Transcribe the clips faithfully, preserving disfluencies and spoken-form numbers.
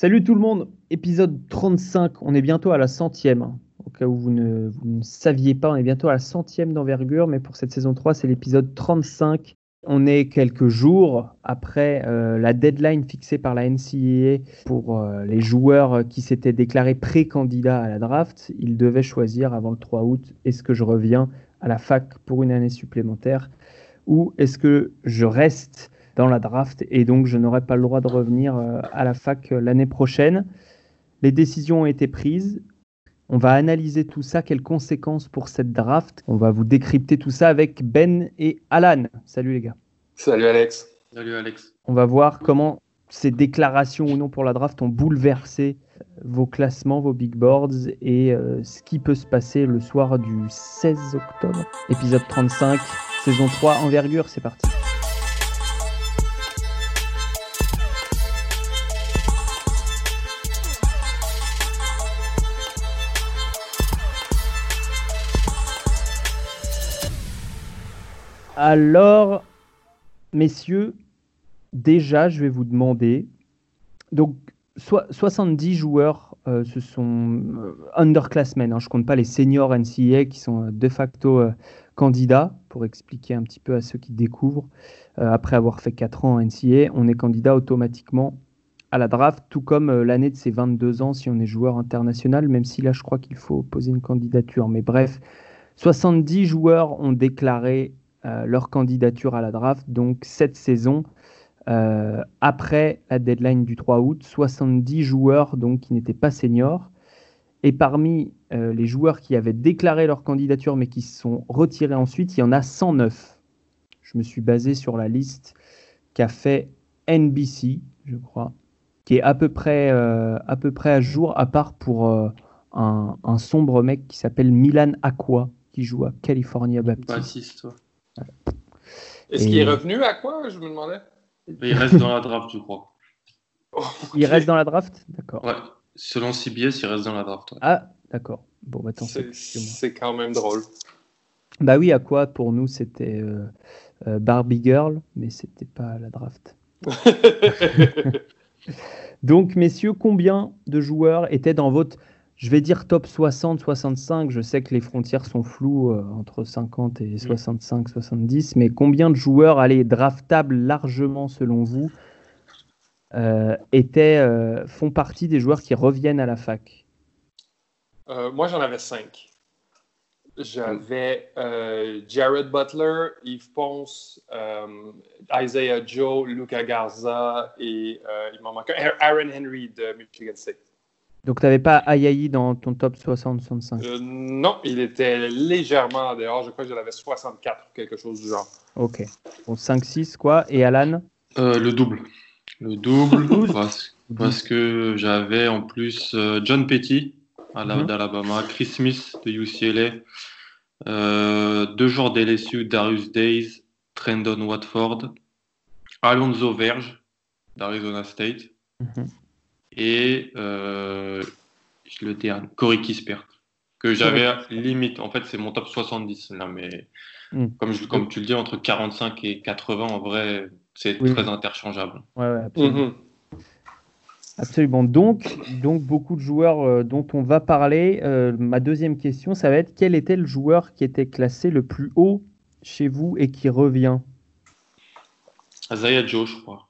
Salut tout le monde, épisode trente-cinq, on est bientôt à la centième. Au cas où vous ne, vous ne saviez pas, on est bientôt à la centième d'envergure, mais pour cette saison trois, c'est l'épisode trente-cinq. On est quelques jours après euh, la deadline fixée par la N C A A pour euh, les joueurs qui s'étaient déclarés pré-candidats à la draft. Ils devaient choisir avant le trois août, est-ce que je reviens à la fac pour une année supplémentaire ou est-ce que je reste dans la draft, et donc je n'aurai pas le droit de revenir à la fac l'année prochaine. Les décisions ont été prises. On va analyser tout ça, quelles conséquences pour cette draft. On va vous décrypter tout ça avec Ben et Alan. Salut les gars. Salut Alex. Salut Alex. On va voir comment ces déclarations ou non pour la draft ont bouleversé vos classements, vos big boards, et ce qui peut se passer le soir du seize octobre. Épisode trente-cinq, saison trois, envergure, c'est parti. Alors, messieurs, déjà, je vais vous demander, donc so- soixante-dix joueurs, euh, ce sont euh, underclassmen, hein, je ne compte pas les seniors N C A A qui sont euh, de facto euh, candidats, pour expliquer un petit peu à ceux qui découvrent, euh, après avoir fait quatre ans en N C A A, on est candidat automatiquement à la draft, tout comme euh, l'année de ses vingt-deux ans si on est joueur international, même si là, je crois qu'il faut poser une candidature. Mais bref, soixante-dix joueurs ont déclaré Euh, leur candidature à la draft, donc cette saison euh, après la deadline du trois août, soixante-dix joueurs donc qui n'étaient pas seniors, et parmi euh, les joueurs qui avaient déclaré leur candidature mais qui se sont retirés ensuite, il y en a cent neuf. Je me suis basé sur la liste qu'a fait N B C, je crois, qui est à peu près, euh, à, peu près à jour, à part pour euh, un, un sombre mec qui s'appelle Milan Acqua qui joue à California Baptist. Bah, Est-ce et... qu'il est revenu à quoi, je me demandais? Il reste dans la draft, je crois. Oh, okay. Il reste dans la draft, d'accord. Ouais. Selon C B S, il reste dans la draft. Ouais. Ah, d'accord. Bon, bah, attends, c'est, c'est, c'est quand même drôle. Bah oui, à quoi pour nous, c'était euh, euh, Barbie Girl, mais c'était pas la draft. Donc, messieurs, combien de joueurs étaient dans votre... Je vais dire top soixante soixante-cinq, je sais que les frontières sont floues euh, entre cinquante et soixante-cinq soixante-dix, mais combien de joueurs, allez, draftables largement selon vous, euh, étaient, euh, font partie des joueurs qui reviennent à la fac? euh, Moi, j'en avais cinq. J'avais euh, Jared Butler, Yves Pons, euh, Isaiah Joe, Luca Garza et euh, il m'en manque un, Aaron Henry de Michigan State. Donc, tu n'avais pas Ayayi dans ton top soixante soixante-cinq? euh, Non, il était légèrement en dehors. Je crois que je l'avais soixante-quatre ou quelque chose du genre. OK. Bon, cinq six, quoi. Et Alan? euh, Le double. Le double, parce, parce que j'avais en plus euh, John Petty à la, mm-hmm. d'Alabama, Chris Smith de U C L A, euh, deux joueurs d'L S U, Darius Days, Trendon Watford, Alonzo Verge d'Arizona State. Mm-hmm. Et euh, le dernier, Corey Kispert, que j'avais limite. En fait, c'est mon top soixante-dix, là, mais mmh. comme, je, comme tu le dis, entre quarante-cinq et quatre-vingts, en vrai, c'est oui. très interchangeable. Ouais, ouais, absolument. Mmh. Absolument. Donc, donc, beaucoup de joueurs euh, dont on va parler. Euh, ma deuxième question, ça va être quel était le joueur qui était classé le plus haut chez vous et qui revient? Isaiah Joe, je crois.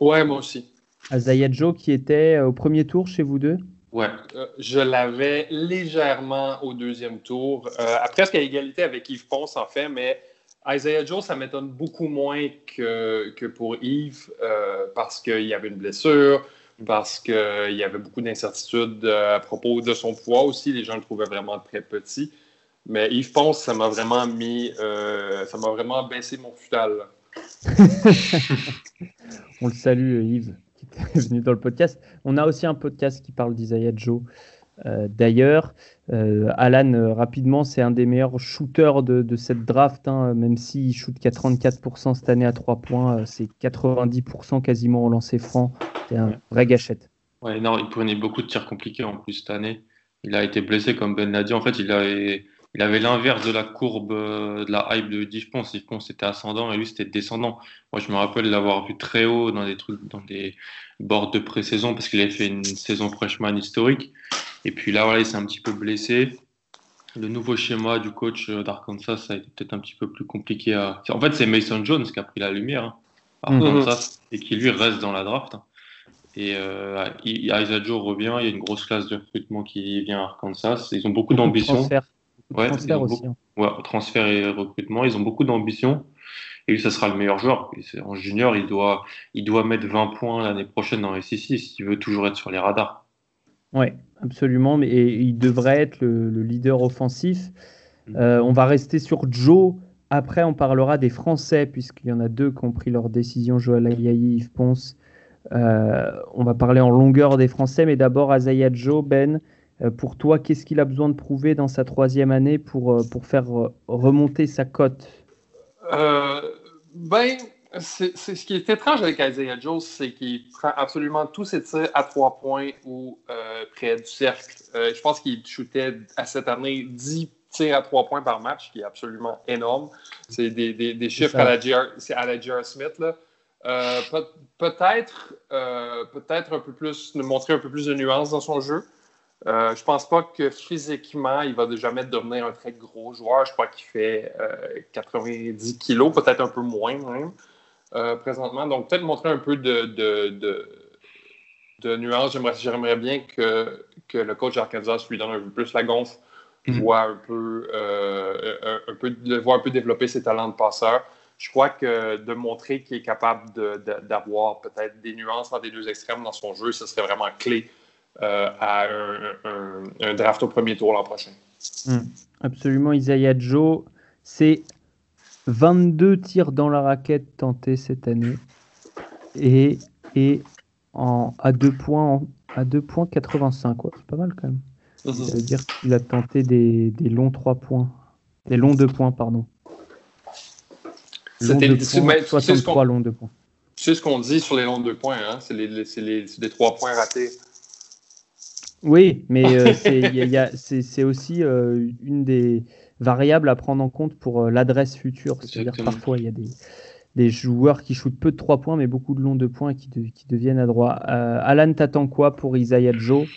Ouais, moi aussi. Isaiah Joe qui était au premier tour chez vous deux? Ouais, euh, je l'avais légèrement au deuxième tour, euh, à presque à égalité avec Yves Pons en fait, mais Isaiah Joe, ça m'étonne beaucoup moins que, que pour Yves, euh, parce qu'il y avait une blessure, parce qu'il y avait beaucoup d'incertitudes à propos de son poids aussi, les gens le trouvaient vraiment très petit, mais Yves Pons, ça m'a vraiment mis, euh, ça m'a vraiment baissé mon futal. On le salue Yves. Venu dans le podcast. On a aussi un podcast qui parle d'Isaiah Joe. Euh, d'ailleurs, euh, Alan, euh, rapidement, c'est un des meilleurs shooters de, de cette draft, hein, même s'il shoot quarante-quatre pour cent cette année à trois points, euh, c'est quatre-vingt-dix pour cent quasiment au lancer franc. C'est un ouais. vrai gâchette. Ouais, non, il prenait beaucoup de tirs compliqués en plus cette année. Il a été blessé, comme Ben l'a dit. En fait, il a, il il avait l'inverse de la courbe, euh, de la hype de Yves Pons. Yves Pons c'était ascendant et lui c'était descendant. Moi je me rappelle l'avoir vu très haut dans des trucs, dans des boards de pré-saison parce qu'il avait fait une saison freshman historique. Et puis là voilà, il s'est un petit peu blessé. Le nouveau schéma du coach d'Arkansas, ça a été peut-être un petit peu plus compliqué à... En fait, c'est Mason Jones qui a pris la lumière, hein, Arkansas, mm-hmm. et qui lui reste dans la draft. Hein. Et euh, Isaiah Joe revient, il y a une grosse classe de recrutement qui vient à Arkansas. Ils ont beaucoup, beaucoup d'ambition. Transfert. Ouais, transfert aussi. Beaucoup... Ouais, transfert et recrutement. Ils ont beaucoup d'ambition. Et lui, ça sera le meilleur joueur. En junior, il doit, il doit mettre vingt points l'année prochaine dans les S E C s'il veut toujours être sur les radars. Ouais. Absolument, mais il devrait être le, le leader offensif. Euh, on va rester sur Joe. Après, on parlera des Français, puisqu'il y en a deux qui ont pris leur décision, Joel Ayayi, Yves Pons. Euh, on va parler en longueur des Français, mais d'abord, Isaiah Joe, Ben, pour toi, qu'est-ce qu'il a besoin de prouver dans sa troisième année pour, pour faire remonter sa cote ? euh, Ben, c'est, c'est, ce qui est étrange avec Isaiah Joe, c'est qu'il prend absolument tous ses tirs à trois points ou euh, près du cercle. Euh, je pense qu'il shootait à cette année dix tirs à trois points par match, ce qui est absolument énorme. C'est des, des, des chiffres à la J R Smith. Là. Euh, peut, peut-être, euh, peut-être un peu plus, montrer un peu plus de nuances dans son jeu. Euh, je pense pas que physiquement, il va jamais devenir un très gros joueur. Je crois qu'il fait euh, quatre-vingt-dix kilos, peut-être un peu moins même. Euh, présentement, donc peut-être montrer un peu de, de, de, de nuances. J'aimerais, j'aimerais bien que, que le coach d'Arkansas lui donne un peu plus la gonfle, mm-hmm. voit un peu, euh, un, un peu, le voit un peu développer ses talents de passeur. Je crois que de montrer qu'il est capable de, de, d'avoir peut-être des nuances dans les deux extrêmes dans son jeu, ce serait vraiment clé euh, à un, un, un draft au premier tour l'an prochain. Mm. Absolument, Isaiah Joe, c'est vingt-deux tirs dans la raquette tentés cette année et, et en, à deux points, à deux virgule quatre-vingt-cinq. Ouais, c'est pas mal quand même. Ça veut dire qu'il a tenté des, des longs trois points. Des longs deux points, pardon. Longs C'était soixante-trois longs deux points. Tu sais ce qu'on dit sur les longs deux points, hein? C'est les, les, c'est les, c'est des trois points ratés. Oui, mais euh, c'est, y a, y a, c'est, c'est aussi euh, une des variables à prendre en compte pour euh, l'adresse future. C'est-à-dire que parfois, il y a des, des joueurs qui shootent peu de trois points, mais beaucoup de longs de points qui, de, qui deviennent adroits. Euh, Alan, t'attends quoi pour Isaiah Joe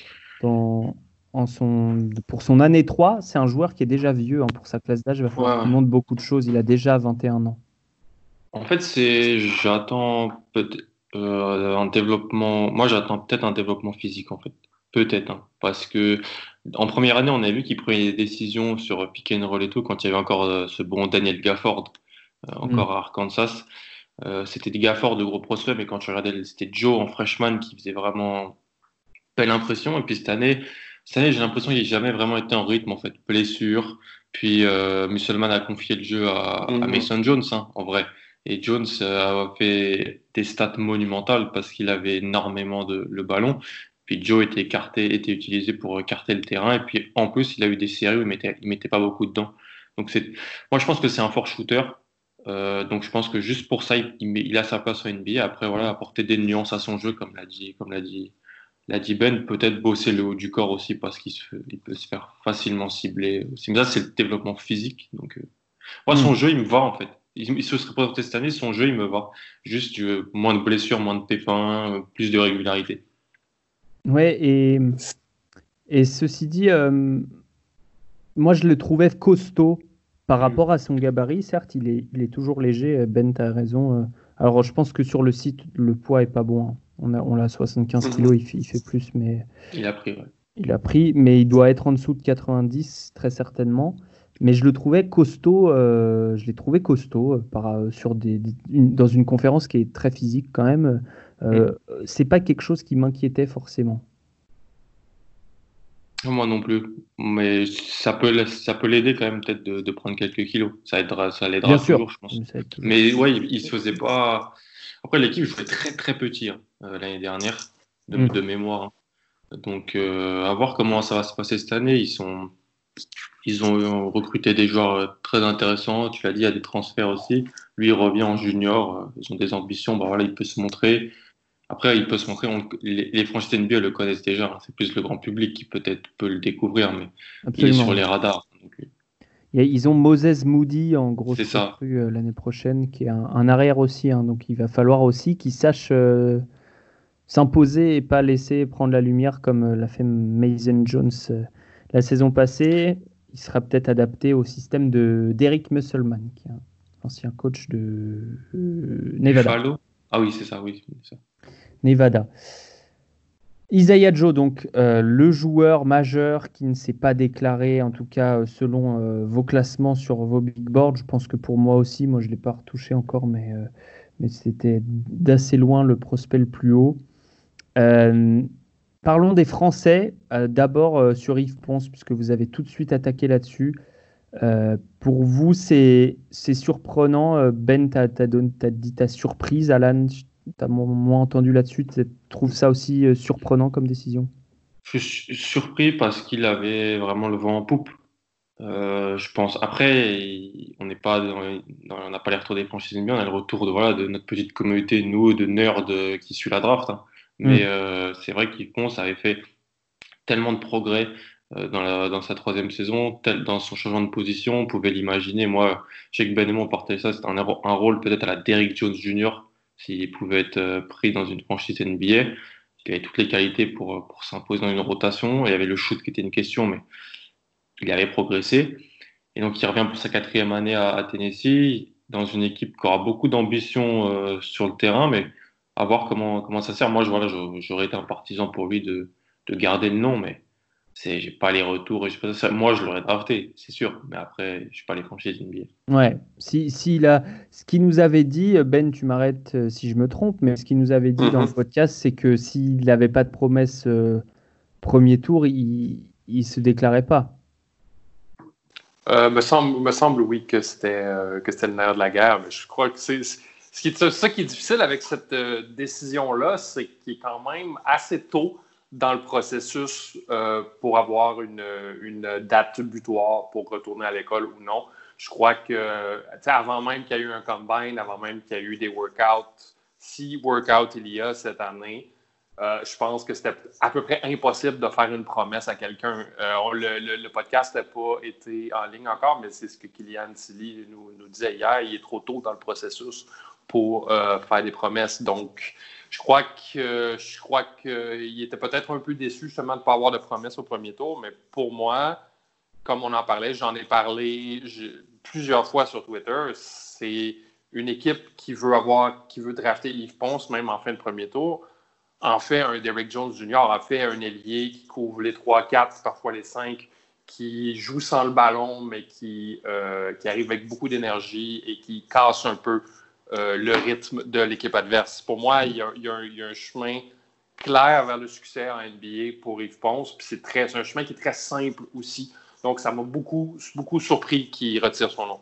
dans, en son, pour son année trois? C'est un joueur qui est déjà vieux, hein, pour sa classe d'âge. Il va falloir ouais. qu'il montre beaucoup de choses. Il a déjà vingt et un ans. En fait, c'est, j'attends peut-être euh, un développement... Moi, j'attends peut-être un développement physique, en fait. Peut-être, hein, parce que en première année, on a vu qu'il prenait des décisions sur pick and roll et tout, quand il y avait encore euh, ce bon Daniel Gafford, euh, encore mm. à Arkansas. Euh, c'était des Gafford de gros prospects, mais quand tu regardais, c'était Joe en freshman qui faisait vraiment belle impression. Et puis cette année, cette année j'ai l'impression qu'il n'a jamais vraiment été en rythme, en fait. Blessure, puis euh, Musselman a confié le jeu à, mm. à Mason Jones, hein, en vrai. Et Jones euh, a fait des stats monumentales parce qu'il avait énormément de le ballon. Puis Joe était écarté, était utilisé pour écarter le terrain. Et puis en plus, il a eu des séries où il ne mettait, il mettait pas beaucoup dedans. Donc c'est, moi, je pense que c'est un fort shooter. Euh, donc je pense que juste pour ça, il, il a sa place en N B A. Après, voilà, apporter des nuances à son jeu, comme l'a dit, comme l'a dit, l'a dit Ben. Peut-être bosser le haut du corps aussi parce qu'il se, il peut se faire facilement cibler. C'est, mais ça, c'est le développement physique. Donc, euh, moi, son mmh. jeu, il me va en fait. Il, il se serait présenté cette année, son jeu, il me va. Juste euh, moins de blessures, moins de pépins, plus de régularité. Ouais, et, et ceci dit, euh, moi je le trouvais costaud par rapport à son gabarit. Certes, il est, il est toujours léger. Ben, t'as raison. Alors, je pense que sur le site, le poids est pas bon. Hein. On a, on l'a soixante-quinze kilos, il fait, il fait plus, mais il a pris. Ouais. Il a pris, mais il doit être en dessous de quatre-vingt-dix très certainement. Mais je le trouvais costaud. Euh, je l'ai trouvé costaud par, euh, sur des, des, une, dans une conférence qui est très physique quand même. Euh, c'est pas quelque chose qui m'inquiétait forcément. Moi non plus, mais ça peut, ça peut l'aider quand même peut-être de, de prendre quelques kilos. Ça aidera, ça l'aidera toujours, je pense. Mais ouais, il, il se faisait pas. Après l'équipe jouait très très petit, hein, l'année dernière de, mmh. de mémoire. Hein. Donc euh, à voir comment ça va se passer cette année. Ils sont, ils ont recruté des joueurs très intéressants. Tu l'as dit, il y a des transferts aussi. Lui il revient en junior. Ils ont des ambitions. Bah voilà, il peut se montrer. Après, il peut se montrer, on, les, les franchises N B A le connaissent déjà, hein, c'est plus le grand public qui peut-être peut le découvrir, mais Absolument. Il est sur les radars. Donc... y a, ils ont Moses Moody en grosse recrue euh, l'année prochaine, qui est un, un arrière aussi. Hein, donc il va falloir aussi qu'ils sachent euh, s'imposer et pas laisser prendre la lumière comme euh, l'a fait Mason Jones euh, la saison passée. Il sera peut-être adapté au système de, d'Eric Musselman, qui est un ancien coach de euh, Nevada. Buffalo. Ah oui, c'est ça, oui. C'est ça. Nevada. Isaiah Joe, donc euh, le joueur majeur qui ne s'est pas déclaré, en tout cas selon euh, vos classements sur vos big boards. Je pense que pour moi aussi, moi je ne l'ai pas retouché encore, mais, euh, mais c'était d'assez loin le prospect le plus haut. Euh, parlons des Français, euh, d'abord euh, sur Yves Pons, puisque vous avez tout de suite attaqué là-dessus. Euh, pour vous, c'est, c'est surprenant. Ben, tu as dit ta surprise, Alan. T'as moins entendu là-dessus, tu trouves ça aussi euh, surprenant comme décision? Je suis surpris parce qu'il avait vraiment le vent en poupe. Euh, je pense. Après, il, on n'est pas, dans, on n'a pas l'air trop dépensé, on a le retour de voilà de notre petite communauté nous de nerds euh, qui suit la draft. Hein. Mais mm. euh, c'est vrai qu'Yves Pons avait fait tellement de progrès euh, dans, la, dans sa troisième saison, tel, dans son changement de position, on pouvait l'imaginer. Moi, je sais que Ben et moi on portait ça, c'était un, un rôle peut-être à la Derrick Jones junior. S'il pouvait être pris dans une franchise N B A, il avait toutes les qualités pour, pour s'imposer dans une rotation. Il y avait le shoot qui était une question, mais il avait progressé. Et donc, il revient pour sa quatrième année à, à Tennessee, dans une équipe qui aura beaucoup d'ambition euh, sur le terrain, mais à voir comment, comment ça sert. Moi, je, voilà, je, j'aurais été un partisan pour lui de, de garder le nom, mais je n'ai pas les retours. Et pas ça. Moi, je l'aurais drafté, c'est sûr, mais après, je ne suis pas les franchises N B A. Ouais, si, si là, ce qu'il nous avait dit, Ben, tu m'arrêtes euh, si je me trompe, mais ce qu'il nous avait dit dans le podcast, c'est que s'il n'avait pas de promesse euh, premier tour, il ne se déclarait pas. Euh, me, semble, me semble, oui, que c'était, euh, que c'était le nerf de la guerre, mais je crois que c'est, c'est, ce qui, ça qui est difficile avec cette euh, décision-là, c'est qu'il est quand même assez tôt dans le processus euh, pour avoir une, une date butoir pour retourner à l'école ou non. Je crois que, tu sais, avant même qu'il y ait eu un combine, avant même qu'il y ait eu des workouts, si workout il y a cette année, euh, je pense que c'était à peu près impossible de faire une promesse à quelqu'un. Euh, on, le, le, le podcast n'a pas été en ligne encore, mais c'est ce que Kilian Tillie nous, nous disait hier, il est trop tôt dans le processus pour euh, faire des promesses. Donc, je crois que je crois qu'il était peut-être un peu déçu justement de ne pas avoir de promesses au premier tour, mais pour moi, comme on en parlait, j'en ai parlé plusieurs fois sur Twitter. C'est une équipe qui veut avoir, qui veut drafter Yves Pons, même en fin de premier tour. En fait, un Derrick Jones junior, en fait, un ailier qui couvre les trois quatre, parfois les cinq, qui joue sans le ballon, mais qui, euh, qui arrive avec beaucoup d'énergie et qui casse un peu euh, le rythme de l'équipe adverse. Pour moi, il y a, il y a, un, il y a un chemin clair vers le succès en N B A pour Yves Pons, puis c'est, très, c'est un chemin qui est très simple aussi. Donc, ça m'a beaucoup, beaucoup surpris qu'il retire son nom.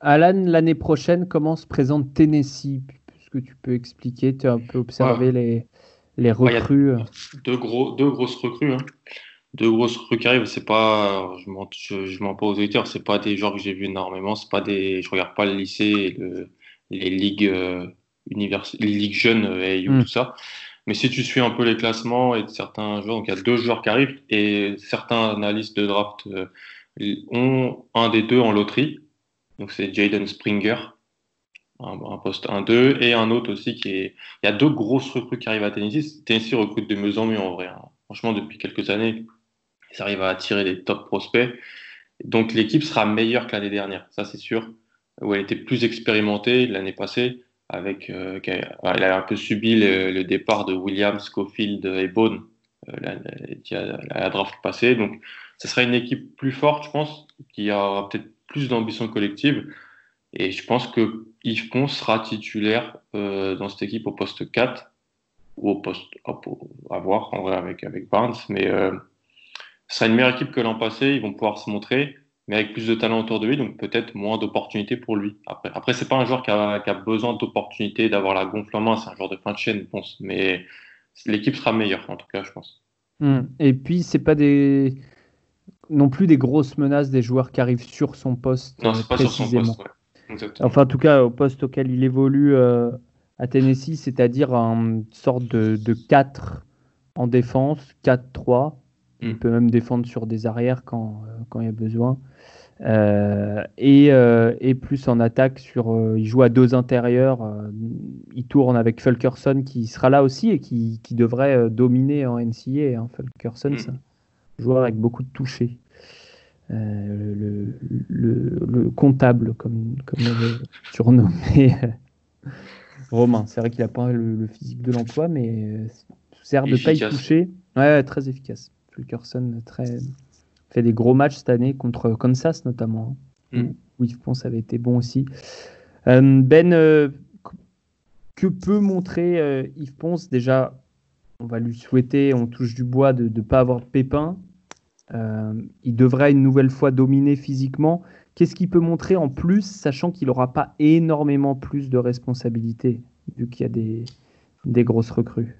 Alan, l'année prochaine, comment se présente Tennessee? Est-ce que tu peux expliquer? Tu as un peu observé ouais. les, les recrues. Ouais, deux, gros, deux grosses recrues. Hein. Deux grosses recrues qui arrivent. C'est pas, je ne mens, je, je mens pas aux auditeurs. Ce n'est pas des joueurs que j'ai vus énormément. C'est pas des, je ne regarde pas le lycée, et le, les, ligues, euh, univers, les ligues jeunes et mm. tout ça. Mais si tu suis un peu les classements et certains joueurs, donc il y a deux joueurs qui arrivent et certains analystes de draft ont un des deux en loterie. Donc c'est Jaden Springer, un, un poste un deux, et un autre aussi qui est. Il y a deux grosses recrues qui arrivent à Tennessee. Tennessee recrute de mieux en mieux en vrai. Hein. Franchement, depuis quelques années, ils arrivent à attirer des top prospects. Donc l'équipe sera meilleure que l'année dernière, ça c'est sûr. Où elle était plus expérimentée l'année passée. Avec, euh, il a un peu subi le, le départ de Williams, Schofield et Bone euh, la, la, la draft passée. Donc, ce sera une équipe plus forte, je pense, qui aura peut-être plus d'ambition collective. Et je pense que Yves Pons sera titulaire euh, dans cette équipe au poste quatre ou au poste hop, à voir en vrai avec, avec Barnes. Mais euh, ce sera une meilleure équipe que l'an passé. Ils vont pouvoir se montrer, mais avec plus de talent autour de lui, donc peut-être moins d'opportunités pour lui. Après, après c'est pas un joueur qui a, qui a besoin d'opportunités, d'avoir la gonfle en main, c'est un joueur de fin de chaîne, je pense. Mais l'équipe sera meilleure, en tout cas, je pense. Mmh. Et puis, c'est pas des... non plus des grosses menaces des joueurs qui arrivent sur son poste. Non, c'est pas sur son poste, ouais. Exactement. Enfin, en tout cas, au poste auquel il évolue euh, à Tennessee, c'est-à-dire une sorte de, de quatre en défense, quatre trois, Il peut même défendre sur des arrières quand, quand il y a besoin. Euh, et, euh, et plus en attaque, sur, euh, il joue à deux intérieurs. Euh, il tourne avec Fulkerson qui sera là aussi et qui, qui devrait euh, dominer en N C A A. Hein. Fulkerson, c'est un joueur avec beaucoup de touchés. Euh, le, le, le comptable, comme, comme on l'avait surnommé Romain. C'est vrai qu'il n'a pas le, le physique de l'emploi, mais euh, c'est air de efficace. Paille touchée. Ouais, très efficace. Fulkerson très... fait des gros matchs cette année contre Kansas notamment, hein, mm. où Yves Pons avait été bon aussi. Euh, ben, euh, que peut montrer euh, Yves Pons ? Déjà, on va lui souhaiter, on touche du bois, de ne pas avoir de pépins. Euh, il devrait une nouvelle fois dominer physiquement. Qu'est-ce qu'il peut montrer en plus, sachant qu'il n'aura pas énormément plus de responsabilités, vu qu'il y a des, des grosses recrues ?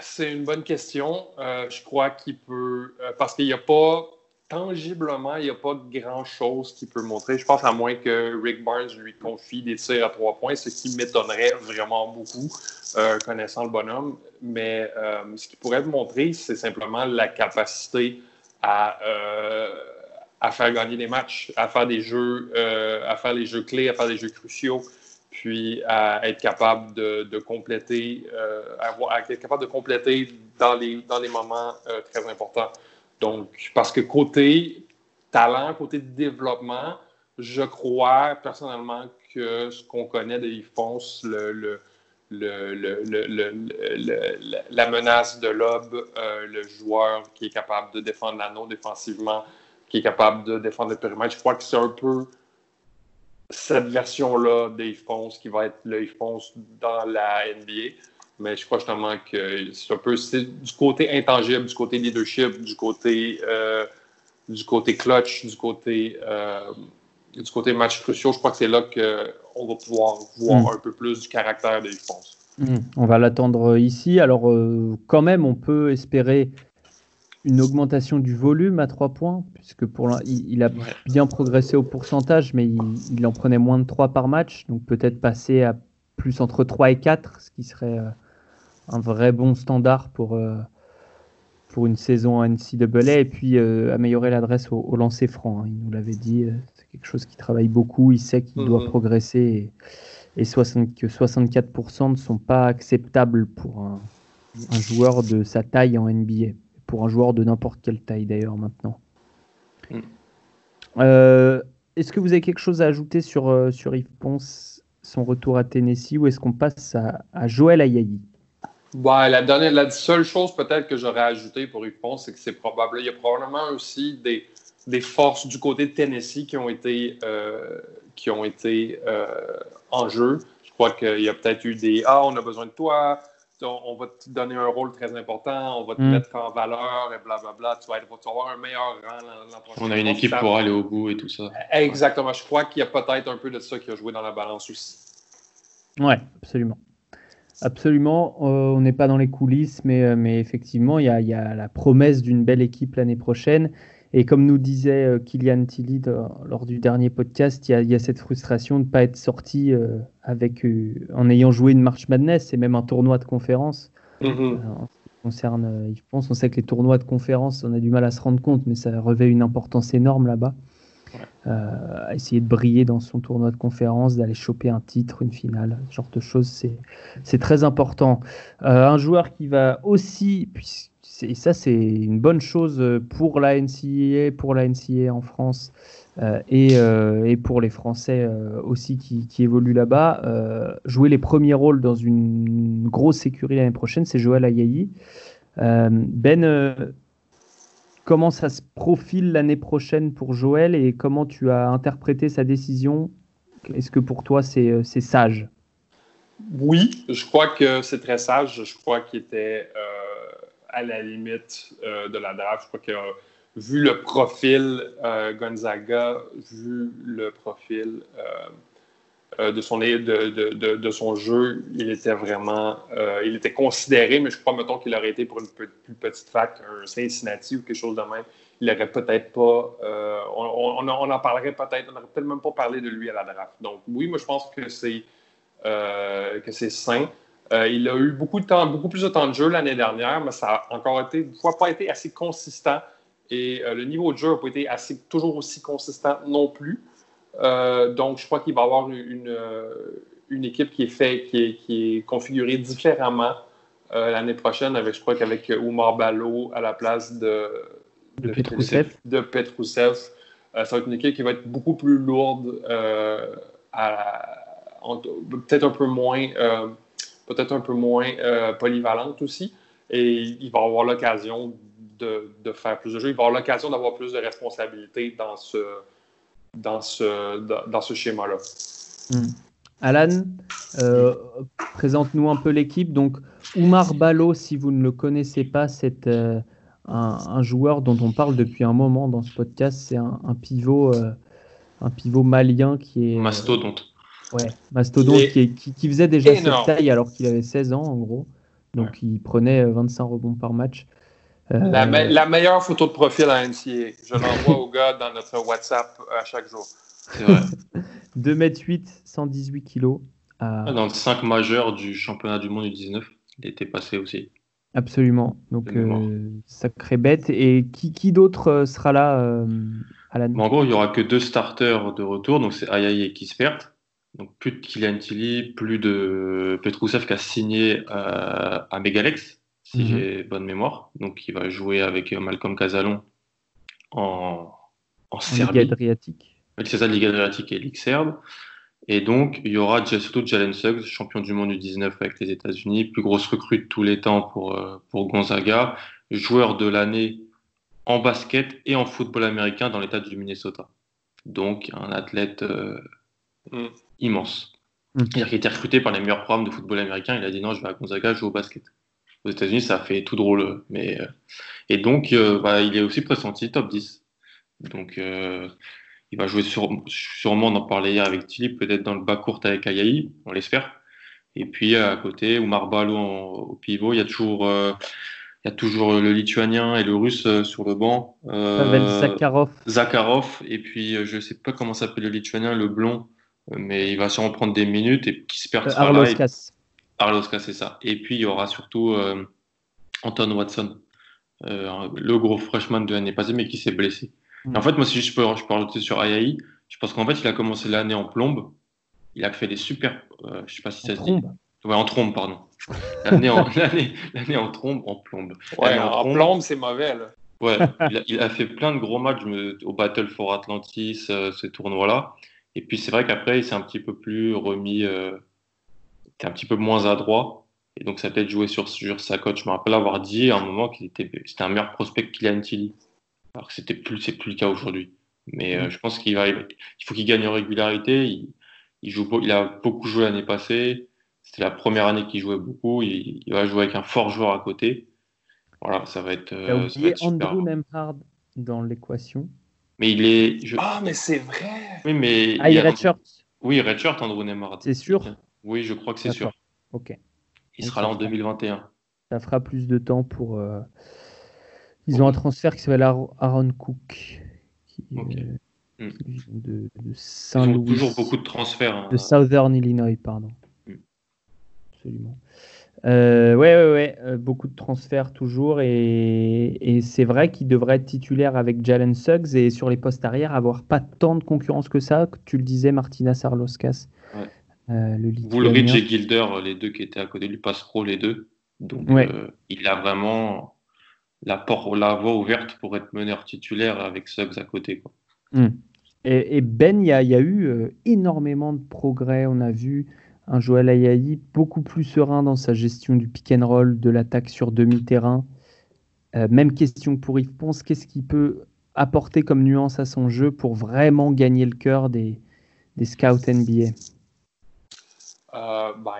C'est une bonne question. Euh, je crois qu'il peut... Euh, parce qu'il n'y a pas... Tangiblement, il n'y a pas grand-chose qu'il peut montrer. Je pense à moins que Rick Barnes lui confie des tirs à trois points, ce qui m'étonnerait vraiment beaucoup, euh, connaissant le bonhomme. Mais euh, ce qu'il pourrait montrer, c'est simplement la capacité à, euh, à faire gagner des matchs, à faire des jeux, euh, à faire les jeux clés, à faire des jeux cruciaux. Puis à être capable de, de compléter, euh, à être capable de compléter dans les, dans les moments euh, très importants. Donc, parce que côté talent, côté développement, je crois personnellement que ce qu'on connaît de Yves Pons, le, le, le, le, le, le, le, la menace de lob, euh, le joueur qui est capable de défendre l'anneau défensivement, qui est capable de défendre le périmètre, je crois que c'est un peu cette version-là d'Yves Pons qui va être le Yves Pons dans la N B A. Mais je crois justement que c'est un peu c'est du côté intangible, du côté leadership, du côté, euh, du côté clutch, du côté, euh, du côté match crucial. Je crois que c'est là qu'on va pouvoir voir mmh. un peu plus du caractère d'Yves Pons. Mmh. On va l'attendre ici. Alors, euh, quand même, on peut espérer une augmentation du volume à trois points, puisque pour la, il, il a bien progressé au pourcentage, mais il, il en prenait moins de trois par match, donc peut-être passer à plus entre trois et quatre, ce qui serait euh, un vrai bon standard pour, euh, pour une saison N C A A, et puis euh, améliorer l'adresse au, au lancer franc. Hein, il nous l'avait dit, euh, c'est quelque chose qui travaille beaucoup, il sait qu'il mm-hmm. doit progresser, et, et soixante, que soixante-quatre pour cent ne sont pas acceptables pour un, un joueur de sa taille en N B A. Pour un joueur de n'importe quelle taille d'ailleurs maintenant. Mm. Euh, est-ce que vous avez quelque chose à ajouter sur, euh, sur Yves Pons, son retour à Tennessee, ou est-ce qu'on passe à, à Joel Ayayi? Ouais, la, dernière, la seule chose peut-être que j'aurais ajoutée pour Yves Pons, c'est que c'est probable, il y a probablement aussi des, des forces du côté de Tennessee qui ont été, euh, qui ont été euh, en jeu. Je crois qu'il y a peut-être eu des « Ah, on a besoin de toi ». On va te donner un rôle très important, on va te mm. mettre en valeur et blablabla. Bla, bla. Tu, vas être, tu vas avoir un meilleur rang l'an prochain. On a une équipe pour aller au bout et tout ça. Exactement. Je crois qu'il y a peut-être un peu de ça qui a joué dans la balance aussi. Oui, absolument. Absolument. Euh, on n'est pas dans les coulisses, mais, mais effectivement, il y a, y a la promesse d'une belle équipe l'année prochaine. Et comme nous disait euh, Kilian Tillie de, lors du dernier podcast, il y, y a cette frustration de ne pas être sorti euh, avec, euh, en ayant joué une March Madness et même un tournoi de conférence. Mm-hmm. Euh, en ce qui concerne euh, Yves Pons, on sait que les tournois de conférence, on a du mal à se rendre compte, mais ça revêt une importance énorme là-bas. Ouais. Euh, essayer de briller dans son tournoi de conférence, d'aller choper un titre, une finale, ce genre de choses, c'est, c'est très important. Euh, un joueur qui va aussi... Puis, et ça, c'est une bonne chose pour la N C A A, pour la N C A A en France euh, et, euh, et pour les Français euh, aussi qui, qui évoluent là-bas. Euh, jouer les premiers rôles dans une grosse sécurité l'année prochaine, c'est Joel Ayayi. Euh, ben, euh, comment ça se profile l'année prochaine pour Joel et comment tu as interprété sa décision? Est-ce que pour toi, c'est, c'est sage? Oui, je crois que c'est très sage. Je crois qu'il était... Euh... à la limite euh, de la draft. Je crois que euh, vu le profil euh, Gonzaga, vu le profil euh, euh, de, son, de, de, de, de son jeu, il était vraiment... Euh, il était considéré, mais je crois, mettons, qu'il aurait été pour une pe- plus petite fac, un Cincinnati ou quelque chose de même. Il n'aurait peut-être pas... Euh, on, on, on en parlerait peut-être. On n'aurait peut-être même pas parlé de lui à la draft. Donc oui, moi, je pense que c'est, euh, que c'est sain. Euh, il a eu beaucoup de temps, beaucoup plus de temps de jeu l'année dernière, mais ça a encore été, une fois, pas été assez consistant. Et euh, le niveau de jeu n'a pas été assez, toujours aussi consistant non plus. Euh, donc, je crois qu'il va y avoir une, une équipe qui est, fait, qui est, qui est configurée différemment euh, l'année prochaine, avec, je crois qu'avec Oumar Ballo à la place de, de, de Petrusev. De Petrusev. Euh, ça va être une équipe qui va être beaucoup plus lourde, euh, à, en, peut-être un peu moins, euh, peut-être un peu moins euh, polyvalente aussi. Et il va avoir l'occasion de, de faire plus de jeux. Il va avoir l'occasion d'avoir plus de responsabilités dans ce, dans ce, dans, dans ce schéma-là. Mmh. Alan, euh, présente-nous un peu l'équipe. Donc, Oumar Ballo, si vous ne le connaissez pas, c'est euh, un, un joueur dont on parle depuis un moment dans ce podcast. C'est un, un pivot, euh, un pivot malien qui est... Mastodonte. Ouais, Mastodonte est... qui, qui, qui faisait déjà énorme. Cette taille alors qu'il avait seize ans, en gros. Donc, ouais. Il prenait vingt-cinq rebonds par match. Euh... La, me- la meilleure photo de profil à N C A A. Je l'envoie au gars dans notre WhatsApp à chaque jour. C'est vrai. deux mètres huit, cent dix-huit kilos. À... Dans le cinq majeur du championnat du monde U dix-neuf, il était passé aussi. Absolument. Donc, euh, sacré bête. Et qui, qui d'autre sera là euh, à la... bon, en gros, il n'y aura que deux starters de retour. Donc, c'est Ayayi et Kispert. Donc, plus de Kilian Tillie, plus de Petrusev qui a signé euh, à Megalex, si mm-hmm. j'ai bonne mémoire. Donc, il va jouer avec Malcolm Casalon en, en Serbie. Ligue Adriatique. C'est ça, Ligue Adriatique et Ligue Serbe. Et donc, il y aura surtout Jalen Suggs, champion du monde U dix-neuf avec les États-Unis, plus grosse recrue de tous les temps pour, euh, pour Gonzaga, joueur de l'année en basket et en football américain dans l'État du Minnesota. Donc, un athlète... Euh, mm. immense. Mmh. C'est-à-dire qu'il était recruté par les meilleurs programmes de football américain. Il a dit non, je vais à Gonzaga, je joue au basket. Aux États-Unis, ça a fait tout drôle. Mais... Et donc, euh, bah, il est aussi pressenti top dix. Donc, euh, il va jouer sur... sûrement, on en parlait hier avec Tillie, peut-être dans le bas court avec Ayayi, on l'espère. Et puis, à côté, Oumar Ballo en... au pivot, il y a toujours, euh, il y a toujours le Lituanien et le Russe euh, sur le banc. Euh, Pavel Zakharov. Zakharov. Et puis, euh, je ne sais pas comment s'appelle le Lituanien, le blond. Mais il va sûrement prendre des minutes et qui se perd. Euh, Arlauskas. Et... Arlauskas, c'est ça. Et puis, il y aura surtout euh, Anton Watson, euh, le gros freshman de l'année passée, mais qui s'est blessé. Mmh. En fait, moi, si je peux, je peux rajouter sur Ayayi, je pense qu'en fait, il a commencé l'année en plombe. Il a fait des super... Euh, je ne sais pas si ça en se trombe. dit. Ouais, en trombe, pardon. L'année en, l'année, l'année en trombe, en plombe. Ouais, en, en trombe, plombe, c'est mauvais, là. Ouais, il, a, il a fait plein de gros matchs me, au Battle for Atlantis, euh, ces tournois-là. Et puis, c'est vrai qu'après, il s'est un petit peu plus remis, euh, était un petit peu moins adroit. Et donc, ça a peut-être joué sur, sur sa coach. Je me rappelle avoir dit à un moment qu'il était, c'était un meilleur prospect que Kilian Tillie. Alors que c'était plus, c'est plus le cas aujourd'hui. Mais euh, je pense qu'il va, il faut qu'il gagne en régularité. Il, il, joue, il a beaucoup joué l'année passée. C'était la première année qu'il jouait beaucoup. Il, il va jouer avec un fort joueur à côté. Voilà, ça va être, euh, ça va être super. Andrew Nembhard dans l'équation. Mais il est. Je... Ah, mais c'est vrai! Oui, mais. Ah, il, il a... redshirt? Oui, redshirt, Andrew Nembhard. C'est sûr? Oui, je crois que c'est D'accord. sûr. Ok. Il sera là en deux mille vingt et un. Ça fera plus de temps pour. Euh... Ils okay. ont un transfert qui s'appelle Aaron Cook. Qui, okay. euh, mm. qui de, de Saint-Louis. Ils ont toujours beaucoup de transferts. Hein. De Southern Illinois, pardon. Mm. Absolument. Euh, ouais, ouais, ouais. Euh, beaucoup de transferts toujours. Et, et c'est vrai qu'il devrait être titulaire avec Jalen Suggs et sur les postes arrière, avoir pas tant de concurrence que ça. Tu le disais, Martynas Arlauskas. Ouais. Euh, le Woolridge et Gilder, les deux qui étaient à côté de lui, passent pro les deux. Donc, ouais. euh, il a vraiment la, por- la voie ouverte pour être meneur titulaire avec Suggs à côté. Quoi. Mmh. Et, et Ben, il y, y a eu euh, énormément de progrès. On a vu. Un Joel Ayayi beaucoup plus serein dans sa gestion du pick and roll, de l'attaque sur demi-terrain. Euh, même question pour Yves Pons, qu'est-ce qu'il peut apporter comme nuance à son jeu pour vraiment gagner le cœur des, des scouts N B A? euh, ben,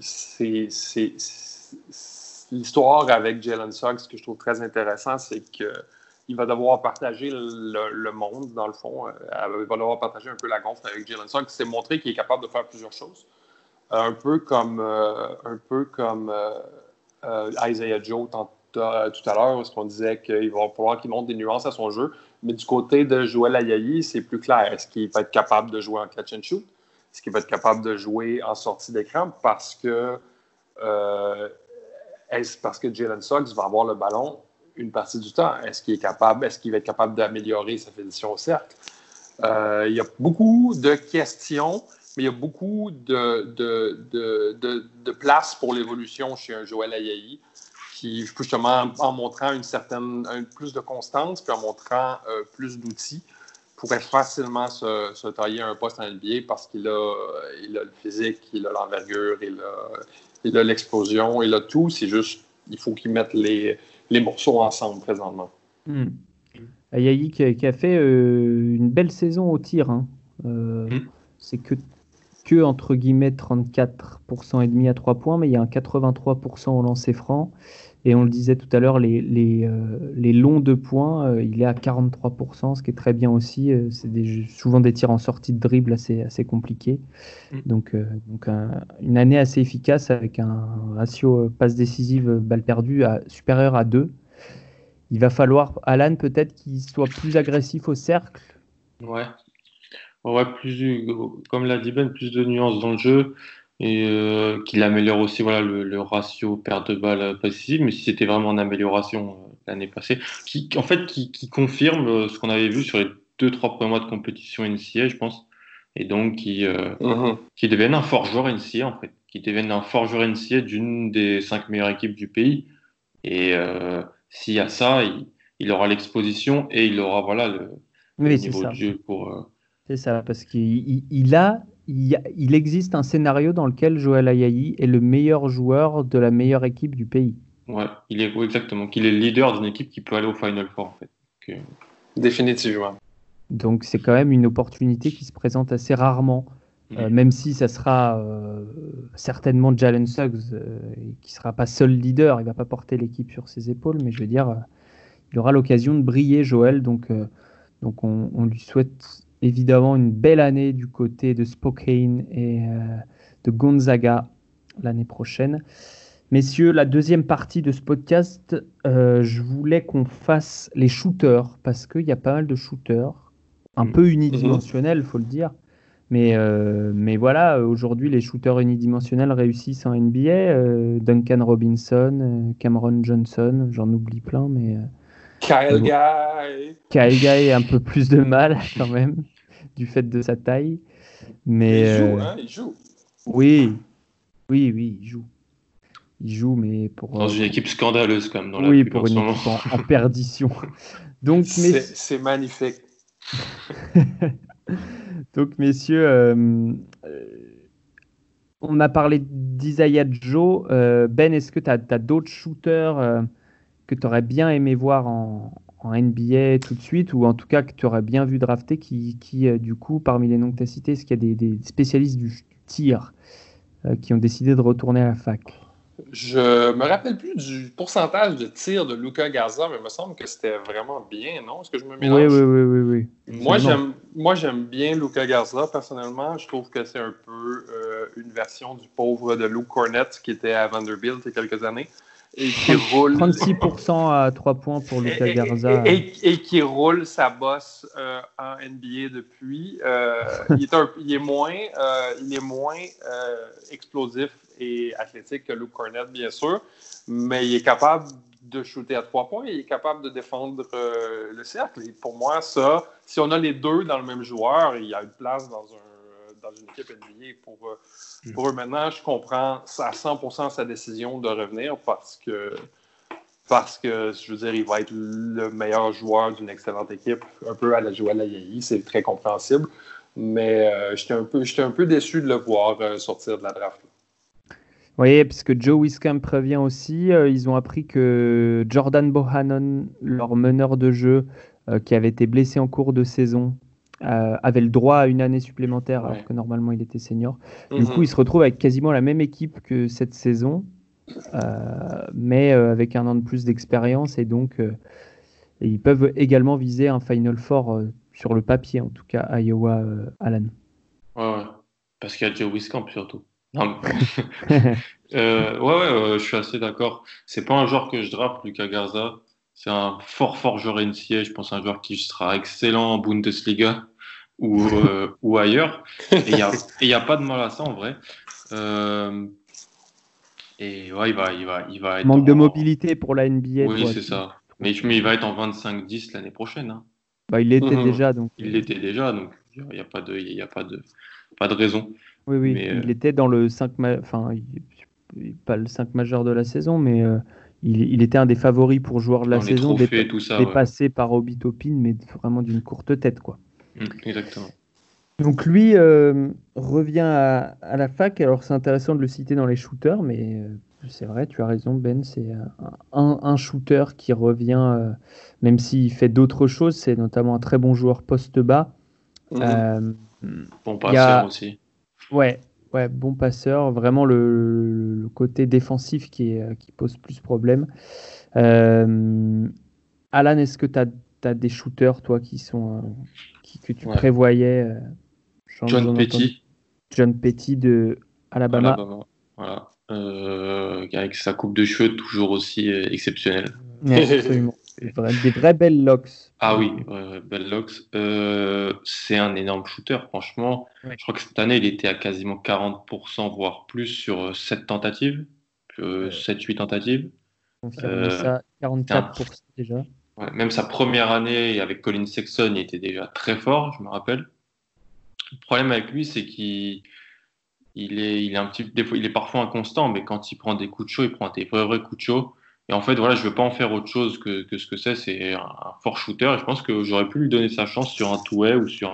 c'est, c'est, c'est, c'est l'histoire avec Jalen Suggs, ce que je trouve très intéressant, c'est qu'il va devoir partager le, le monde, dans le fond. Il va devoir partager un peu la gonfle avec Jalen Suggs. C'est montrer qu'il est capable de faire plusieurs choses. Un peu comme, euh, un peu comme euh, euh, Isaiah Joe tant, euh, tout à l'heure, parce qu'on disait qu'il va falloir qu'il montre des nuances à son jeu. Mais du côté de Joel Ayayi, c'est plus clair. Est-ce qu'il va être capable de jouer en catch and shoot? Est-ce qu'il va être capable de jouer en sortie d'écran? Parce que euh, est-ce parce que Jalen Suggs va avoir le ballon une partie du temps? Est-ce qu'il est capable, est-ce qu'il va être capable d'améliorer sa finition au cercle? Euh, il y a beaucoup de questions, mais il y a beaucoup de, de, de, de, de place pour l'évolution chez un Joel Ayayi qui, justement, en montrant une certaine, un, plus de constance puis en montrant euh, plus d'outils, pourrait facilement se, se tailler un poste en N B A parce qu'il a, il a le physique, il a l'envergure, il a, il a l'explosion, il a tout. C'est juste, il faut qu'il mette les, les morceaux ensemble présentement. Mmh. Ayayi qui, qui a fait euh, une belle saison au tir. Hein. Euh, mmh. C'est que, que, entre guillemets, trente-quatre pour cent et demi à trois points, mais il y a un quatre-vingt-trois pour cent au lancer franc. Et on le disait tout à l'heure, les, les, euh, les longs deux points, euh, il est à quarante-trois pour cent, ce qui est très bien aussi. Euh, c'est des, souvent des tirs en sortie de dribble assez, assez compliqués. Mmh. Donc, euh, donc un, une année assez efficace avec un ratio euh, passe décisive, balle perdue à, supérieur à deux. Il va falloir, Alan, peut-être qu'il soit plus agressif au cercle. Ouais, ouais plus, comme l'a dit Ben, plus de nuances dans le jeu. Et euh, qu'il améliore aussi voilà, le, le ratio perte de balle passive, mais si c'était vraiment une amélioration euh, l'année passée, qui, en fait, qui, qui confirme euh, ce qu'on avait vu sur les deux trois premiers mois de compétition N C A A, je pense, et donc qui, euh, mm-hmm. qui devienne un fort joueur N C A A, en fait, qui devienne un fort joueur N C A A d'une des cinq meilleures équipes du pays. Et euh, s'il y a ça, il, il aura l'exposition et il aura voilà, le, oui, le niveau de jeu pour. Euh... C'est ça, parce qu'il il, il a. Il existe un scénario dans lequel Joel Ayayi est le meilleur joueur de la meilleure équipe du pays. Ouais, il est exactement. Qu'il est le leader d'une équipe qui peut aller au Final Four, en fait. Donc, euh, définitivement. Donc c'est quand même une opportunité qui se présente assez rarement, mmh. euh, même si ça sera euh, certainement Jalen Suggs euh, qui sera pas seul leader. Il va pas porter l'équipe sur ses épaules, mais je veux dire, euh, il aura l'occasion de briller, Joel. Donc euh, donc on, on lui souhaite. Évidemment, une belle année du côté de Spokane et euh, de Gonzaga l'année prochaine. Messieurs, la deuxième partie de ce podcast, euh, je voulais qu'on fasse les shooters, parce qu'il y a pas mal de shooters, un peu unidimensionnels, il faut le dire. Mais, euh, mais voilà, aujourd'hui, les shooters unidimensionnels réussissent en N B A. Euh, Duncan Robinson, Cameron Johnson, j'en oublie plein, mais... Euh, Kyle Guy. Kyle Guy a un peu plus de mal quand même du fait de sa taille, mais il joue, euh... hein, il joue. Oui, oui, oui, il joue, il joue, mais pour dans euh... une équipe scandaleuse comme dans la oui pour une équipe en, en perdition. Donc c'est, messieurs... c'est magnifique. Donc messieurs, euh... on a parlé d'Isaiah Joe. Euh, Ben, est-ce que tu as d'autres shooters euh... que tu aurais bien aimé voir en, en N B A tout de suite, ou en tout cas que tu aurais bien vu drafter, qui, qui euh, du coup, parmi les noms que tu as cités, est-ce qu'il y a des, des spécialistes du tir euh, qui ont décidé de retourner à la fac? Je me rappelle plus du pourcentage de tir de Luca Garza, mais il me semble que c'était vraiment bien, non? Est-ce que je me mélange? Oui, oui, oui, oui, oui. Moi, j'aime, moi, j'aime bien Luca Garza, personnellement. Je trouve que c'est un peu euh, une version du pauvre de Luke Cornett qui était à Vanderbilt il y a quelques années. Et qui roule... trente-six pour cent à trois points pour Luca Garza. Et, et, et, et qui roule sa bosse euh, en N B A depuis. Euh, il, est un, il est moins, euh, il est moins euh, explosif et athlétique que Luke Cornett, bien sûr, mais il est capable de shooter à trois points et il est capable de défendre euh, le cercle. Et pour moi, ça, si on a les deux dans le même joueur, il y a une place dans un dans une équipe N B A pour, pour eux. Maintenant, je comprends à cent pour cent sa décision de revenir parce que, parce que, je veux dire, il va être le meilleur joueur d'une excellente équipe, un peu à la Joel Ayayi, c'est très compréhensible, mais euh, j'étais, un peu, j'étais un peu déçu de le voir euh, sortir de la draft. Oui, parce que Joe Wieskamp revient aussi. Euh, ils ont appris que Jordan Bohannon, leur meneur de jeu, euh, qui avait été blessé en cours de saison, Euh, avait le droit à une année supplémentaire, ouais. Alors que normalement il était senior. Mm-hmm. Du coup, il se retrouve avec quasiment la même équipe que cette saison, euh, mais euh, avec un an de plus d'expérience, et donc euh, et ils peuvent également viser un Final Four euh, sur le papier, en tout cas à Iowa, euh, Alan. Ouais, ouais, parce qu'il y a Joe Wieskamp surtout. Non, mais... euh, ouais, ouais, euh, je suis assez d'accord. C'est pas un joueur que je drape, Luca Garza. C'est un fort, fort joueur N C A A. Je pense un joueur qui sera excellent en Bundesliga ou, euh, ou ailleurs. Et il n'y a, a pas de mal à ça, en vrai. Euh, Et ouais, il va, il va, il va être manque en... de mobilité pour la N B A. Oui, toi, c'est ça. Mais, mais il va être en vingt-cinq dix l'année prochaine. Hein. Bah, il l'était mmh. déjà, donc. Il l'était déjà, donc il n'y a pas de, il y a pas de, pas de raison. Oui, oui. Mais, il euh... était dans le cinq, ma... enfin, il... pas le cinq majeur de la saison, mais euh, il, il était un des favoris pour joueur de la dans saison, les trophées, dé... tout ça, dépassé ouais. par Obi Toppin, mais vraiment d'une courte tête, quoi. Mmh, exactement. Donc lui euh, revient à, à la fac. Alors c'est intéressant de le citer dans les shooters, mais euh, c'est vrai, tu as raison Ben, c'est un, un shooter qui revient, euh, même s'il fait d'autres choses, c'est notamment un très bon joueur poste bas. Mmh. Euh, bon passeur a... aussi. Ouais, ouais, bon passeur, vraiment le, le côté défensif qui, est, qui pose plus problème. Euh, Alan, est-ce que tu as des shooters, toi, qui sont... Euh... que tu ouais. prévoyais euh, John Petty John Petty de Alabama, Alabama. Voilà. Euh, avec sa coupe de cheveux toujours aussi euh, exceptionnelle. Ouais, absolument. Des vrais, des vrais belles locks. Ah oui, euh, belles locks. Euh, c'est un énorme shooter, franchement. Ouais. Je crois que cette année, il était à quasiment quarante pour cent, voire plus, sur sept tentatives, euh, sept huit tentatives. Euh, ça, quarante-quatre pour cent déjà. Ouais, même sa première année avec Colin Sexton, il était déjà très fort, je me rappelle. Le problème avec lui, c'est qu'il il est, il est, un petit, il est parfois inconstant, mais quand il prend des coups de chaud, il prend des vrais, vrais coups de chaud. Et en fait, voilà, je ne veux pas en faire autre chose que, que ce que c'est. C'est un, un fort shooter. Et je pense que j'aurais pu lui donner sa chance sur un two-way ou sur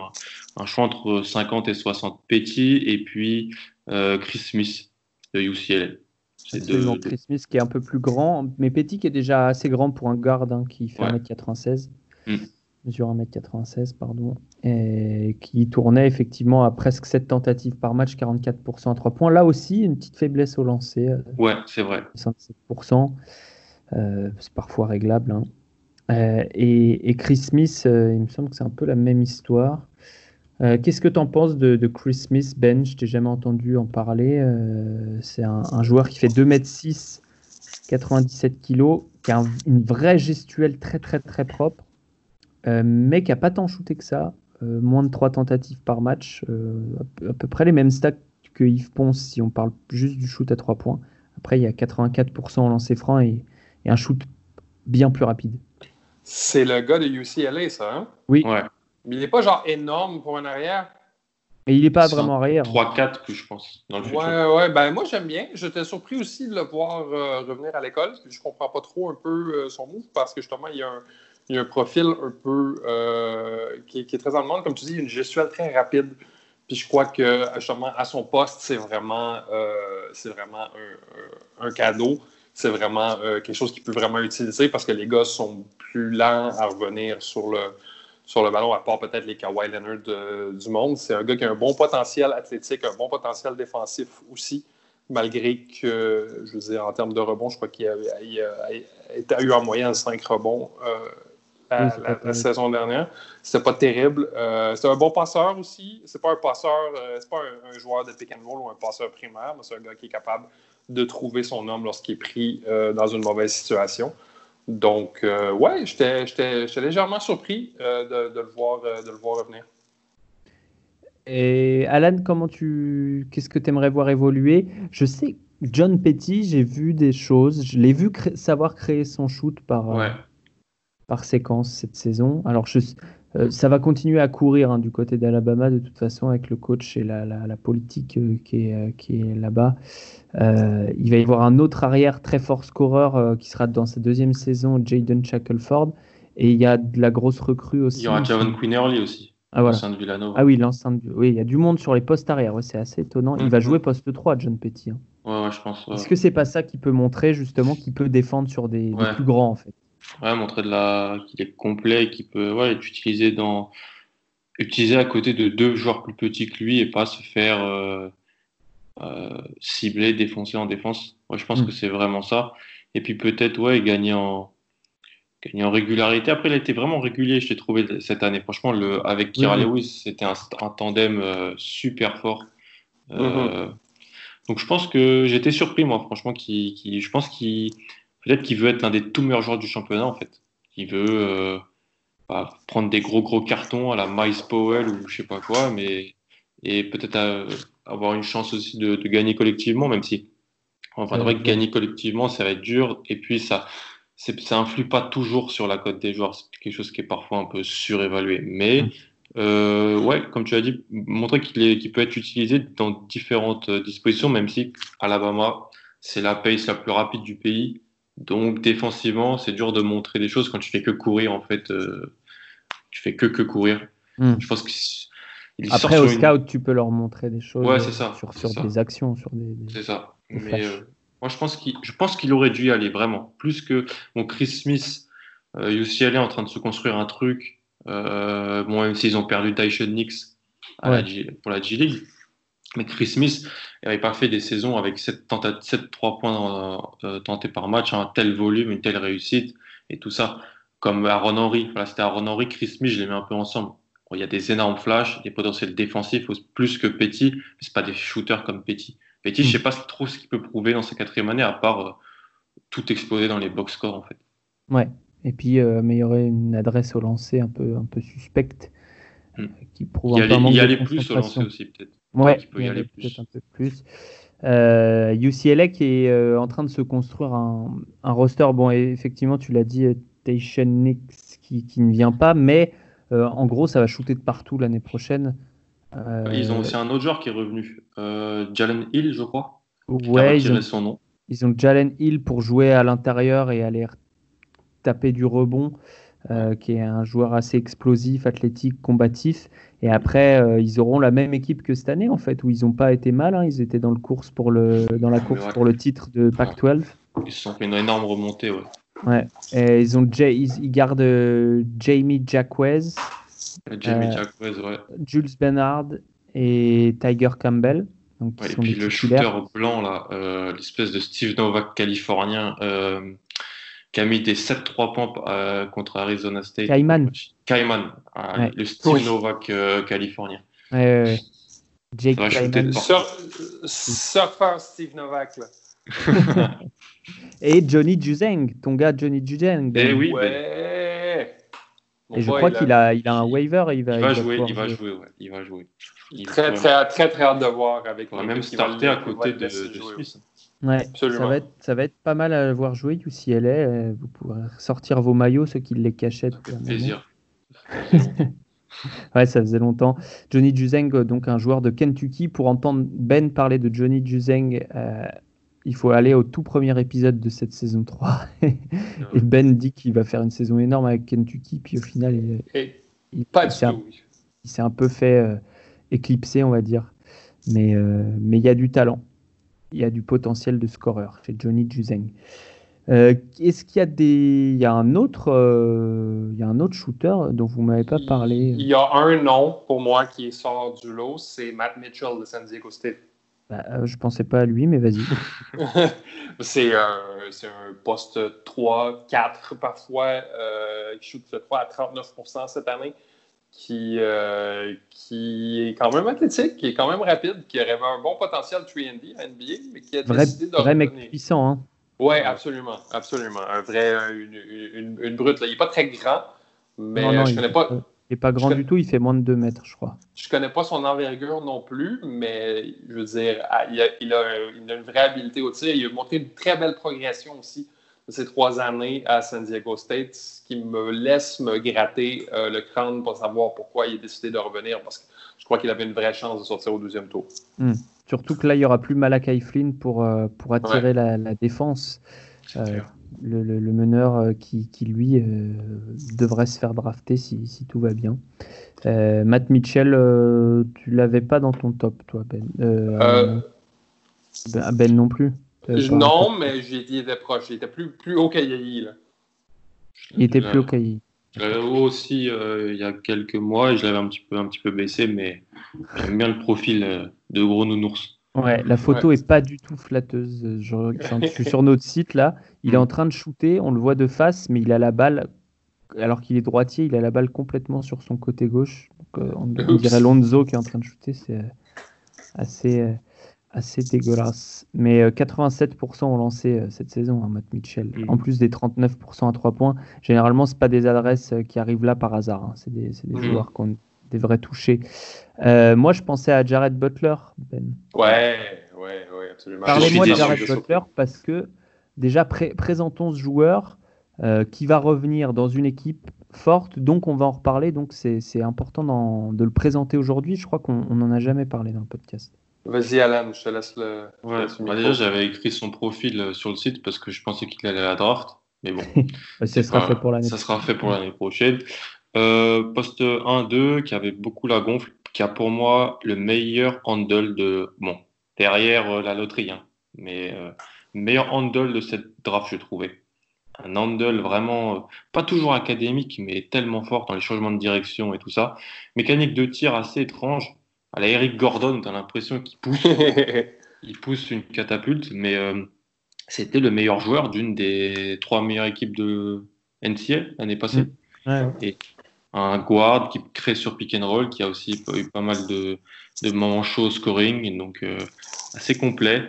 un, un choix entre cinquante et soixante Petty et puis euh, Chris Smith de U C L A. C'est de... Chris Smith qui est un peu plus grand, mais Petty qui est déjà assez grand pour un garde, hein, qui fait ouais. un mètre quatre-vingt-seize, mmh. mesure un mètre quatre-vingt-seize, pardon, et qui tournait effectivement à presque sept tentatives par match, quarante-quatre pour cent à trois points. Là aussi, une petite faiblesse au lancer. Ouais, c'est vrai. soixante-sept pour cent, euh, c'est parfois réglable. Hein. Euh, et, et Chris Smith, euh, il me semble que c'est un peu la même histoire. Euh, qu'est-ce que tu en penses de, de Chris Smith, Ben ? Je t'ai jamais entendu en parler. Euh, c'est un, un joueur qui fait deux mètres six, quatre-vingt-dix-sept kilos, qui a un, une vraie gestuelle très, très, très propre, euh, mais qui n'a pas tant shooté que ça. Euh, moins de trois tentatives par match, euh, à, à peu près les mêmes stats que Yves Pons, si on parle juste du shoot à trois points. Après, il y a quatre-vingt-quatre pour cent en lancer franc et, et un shoot bien plus rapide. C'est le gars de U C L A, ça, hein ? Oui. Ouais. Mais il n'est pas genre énorme pour un arrière. Mais il n'est pas vraiment arrière. trois quatre plus, je pense, dans le futur. Ouais, ouais, ben moi j'aime bien. J'étais surpris aussi de le voir euh, revenir à l'école. Je ne comprends pas trop un peu euh, son move parce que justement, il y a un, il y a un profil un peu euh, qui, qui est très en demande. Comme tu dis, une gestuelle très rapide. Puis je crois que justement, à son poste, c'est vraiment, euh, c'est vraiment un, un cadeau. C'est vraiment euh, quelque chose qu'il peut vraiment utiliser parce que les gars sont plus lents à revenir sur le. sur le ballon, à part peut-être les Kawhi Leonard euh, du monde. C'est un gars qui a un bon potentiel athlétique, un bon potentiel défensif aussi, malgré que, euh, je veux dire, en termes de rebonds, je crois qu'il a, il a, il a eu en moyenne cinq rebonds euh, la, oui, la, la saison dernière. C'était pas terrible. Euh, c'est un bon passeur aussi. C'est pas un passeur, euh, c'est pas un, un joueur de pick and roll ou un passeur primaire, mais c'est un gars qui est capable de trouver son homme lorsqu'il est pris euh, dans une mauvaise situation. Donc, euh, ouais, j'étais, j'étais, j'étais légèrement surpris euh, de, de, le voir, euh, de le voir revenir. Et Alan, comment tu, qu'est-ce que tu aimerais voir évoluer ? Je sais, John Petty, j'ai vu des choses. Je l'ai vu cré- savoir créer son shoot par, ouais. euh, par séquence cette saison. Alors, je, euh, ça va continuer à courir hein, du côté d'Alabama, de toute façon, avec le coach et la, la, la politique euh, qui est, euh, qui est là-bas. Euh, il va y avoir un autre arrière très fort scoreur euh, qui sera dans sa deuxième saison, Jaden Shackelford. Et il y a de la grosse recrue aussi. Il y aura Javon Quinterly aussi, ah, voilà. L'ancien de Villanova. Ah oui, l'ancien de... oui, il y a du monde sur les postes arrière, ouais, c'est assez étonnant. Il mm-hmm. va jouer poste trois, John Petty. Hein. Ouais, ouais, je pense. Ouais. Est-ce que c'est pas ça qui peut montrer justement qu'il peut défendre sur des, ouais. des plus grands en fait ? Ouais, montrer de la... qu'il est complet, qu'il peut ouais, être utilisé, dans... utilisé à côté de deux joueurs plus petits que lui et pas se faire. Euh... Euh, cibler, défoncer en défense. Moi, je pense mmh. que c'est vraiment ça. Et puis peut-être, ouais, gagner en, gagner en régularité. Après, il a été vraiment régulier, je l'ai trouvé cette année. Franchement, le... avec Kira mmh. Lewis, c'était un, un tandem euh, super fort. Euh... Mmh. Donc, je pense que j'étais surpris, moi, franchement, qu'il... Qu'il... je pense qu'il peut-être qu'il veut être l'un des tout meilleurs joueurs du championnat, en fait. Il veut euh... bah, prendre des gros, gros cartons à la Miles Powell ou je sais pas quoi, mais et peut-être à... avoir une chance aussi de, de gagner collectivement, même si Enfin, c'est vrai que gagner collectivement, ça va être dur. Et puis, ça n'influe pas toujours sur la cote des joueurs. C'est quelque chose qui est parfois un peu surévalué. Mais, mmh. euh, ouais, comme tu as dit, montrer qu'il, est, qu'il peut être utilisé dans différentes dispositions, même si Alabama, c'est la pace la plus rapide du pays. Donc, défensivement, c'est dur de montrer des choses quand tu fais que courir, en fait. Euh, tu fais que, que courir. Mmh. Je pense que... Il Après, au scout, une... tu peux leur montrer des choses ouais, c'est ça, sur, sur c'est des ça. actions. Sur des, des... C'est ça. Des mais euh, moi, je pense, qu'il, je pense qu'il aurait dû y aller, vraiment. Plus que bon, Chris Smith, euh, U C L A est en train de se construire un truc. Euh, bon, même s'ils ont perdu Tyshon Nix à ouais. la G, pour la G-League. Mais Chris Smith n'avait pas fait des saisons avec sept, tenta- sept trois points euh, tentés par match, un hein, tel volume, une telle réussite et tout ça. Comme Aaron Henry. Voilà, c'était Aaron Henry, Chris Smith, je les mets un peu ensemble. Il y a des énormes flashs, des potentiels défensifs plus que Petty, mais ce n'est pas des shooters comme Petty. Petty, mmh. je ne sais pas trop ce qu'il peut prouver dans sa quatrième année, à part euh, tout exploser dans les box scores en fait. Ouais, et puis euh, mais il y aurait une adresse au lancer un peu, un peu suspecte mmh. euh, qui prouve un peu manque de concentration. Il y allait plus au lancer aussi peut-être. Ouais, il peut y, y aller plus. Un peu plus. Euh, U C L A qui est euh, en train de se construire un, un roster. Bon, effectivement, tu l'as dit, Tyshon Nix qui, qui ne vient pas, mais Euh, en gros, ça va shooter de partout l'année prochaine. Euh... Ils ont aussi un autre joueur qui est revenu, euh, Jalen Hill, je crois. Ouais, ils ont son nom. Ils ont Jalen Hill pour jouer à l'intérieur et aller taper du rebond, euh, qui est un joueur assez explosif, athlétique, combatif. Et après, euh, ils auront la même équipe que cette année, en fait, où ils n'ont pas été mal. Hein. Ils étaient dans le course pour le dans la course ouais. pour le titre de Pac douze. Ils se sont fait une énorme remontée, ouais. Ouais, et ils ont J- ils gardent euh, Jamie Jacquez, Jamie euh, Jacquez, ouais. Jules Bernard et Tiger Campbell. Donc ouais, et puis le shooter blanc là, euh, l'espèce de Steve Novak californien euh, qui a mis des sept trois points euh, contre Arizona State. Cayman. Cayman, euh, ouais. Le Steve oui. Novak euh, californien. Ouais, ouais, ouais. Jake Cayman. Surf, surf Steve Novak là. Et Johnny Juzang, ton gars Johnny Juzang. Eh oui, ouais. Et je crois qu'il a, il a un waiver. Il va, il va, il va jouer, il va jouer, jouer. Ouais, il va jouer. Il très, va... très, très, très hâte de voir avec. On va même starter à côté de, de, de Suisse. Ouais, absolument. Ça va être, ça va être pas mal à voir jouer U C L A. Vous pourrez sortir vos maillots, ceux qui les cachaient. Ça fait plaisir. Ouais, ça faisait longtemps. Johnny Juzang, donc un joueur de Kentucky. Pour entendre Ben parler de Johnny Juzang. Euh, Il faut aller au tout premier épisode de cette saison trois. Et Ben dit qu'il va faire une saison énorme avec Kentucky. Puis au final, il, et il, pas il, s'est, un, il s'est un peu fait euh, éclipser, on va dire. Mais euh, mais il y a du talent. Il y a du potentiel de scoreur chez Johnny Juzang. Euh, est-ce qu'il y a des... Il y a un autre, euh, il y a un autre shooter dont vous ne m'avez pas parlé. Il y a un nom pour moi qui sort du lot. C'est Matt Mitchell de San Diego State. Bah, je pensais pas à lui, mais vas-y. c'est, un, c'est un poste trois quatre parfois, euh, qui shoot, je crois, à trente-neuf pour cent cette année, qui, euh, qui est quand même athlétique, qui est quand même rapide, qui avait un bon potentiel trois and D à N B A, mais qui a vrai, décidé de vrai mec puissant, hein? Oui, absolument, absolument. Un vrai, une, une, une brute. Là. Il n'est pas très grand, mais non, non, je ne connais pas... pas... Il n'est pas grand je du con... tout, il fait moins de deux mètres, je crois. Je ne connais pas son envergure non plus, mais je veux dire, il a, il a, il a une vraie habileté au tir. Il a montré une très belle progression aussi de ces trois années à San Diego State, ce qui me laisse me gratter euh, le crâne pour savoir pourquoi il a décidé de revenir, parce que je crois qu'il avait une vraie chance de sortir au deuxième tour. Mmh. Surtout que là, il n'y aura plus Malachi Flynn pour, euh, pour attirer ouais. la, la défense. Euh, le, le, le meneur qui, qui lui euh, devrait se faire drafter si, si tout va bien. euh, Matt Mitchell, euh, tu l'avais pas dans ton top toi Ben euh, euh, ben, ben non plus euh, non mais j'étais proche, j'étais plus, plus au Cailly là. il était plus au Cailly euh, aussi euh, il y a quelques mois et je l'avais un petit peu, un petit peu baissé, mais j'aime bien le profil euh, de gros nounours. Ouais, la photo ouais. est pas du tout flatteuse. Je, je suis sur notre site là. Il est en train de shooter, on le voit de face, mais il a la balle, alors qu'il est droitier, il a la balle complètement sur son côté gauche. Donc, euh, on, on dirait Lonzo qui est en train de shooter, c'est assez, euh, assez dégueulasse. Mais euh, quatre-vingt-sept pour cent ont lancé euh, cette saison, hein, Matt Mitchell. Mm. En plus des trente-neuf pour cent à trois points. Généralement, c'est pas des adresses euh, qui arrivent là par hasard. Hein. C'est des, c'est des mm. joueurs qu'on devrait toucher. Euh, moi, je pensais à Jared Butler, Ben. Ouais, ouais, ouais. absolument. Parlez-moi de Jared Butler parce que déjà pré- présentons ce joueur euh, qui va revenir dans une équipe forte, donc on va en reparler, donc c'est, c'est important d'en, de le présenter aujourd'hui. Je crois qu'on n'en a jamais parlé dans le podcast. Vas-y Alan, je te laisse le, je ouais. te laisse le micro. Bah, déjà j'avais écrit son profil sur le site parce que je pensais qu'il allait à la draft, mais bon, ça, sera pas, fait pour l'année ça sera fait pour l'année prochaine. Euh, poste un deux qui avait beaucoup la gonfle, qui a pour moi le meilleur handle de, bon, derrière euh, la loterie, hein, mais euh, meilleur handle de cette draft, je trouvais. Un handle vraiment, euh, pas toujours académique, mais tellement fort dans les changements de direction et tout ça. Mécanique de tir assez étrange. À la Eric Gordon, t'as l'impression qu'il pousse, il pousse une catapulte, mais euh, c'était le meilleur joueur d'une des trois meilleures équipes de N C A A l'année passée. Ouais, ouais. Et un guard qui crée sur pick and roll, qui a aussi eu pas mal de, de moments chauds au scoring, donc euh, assez complet.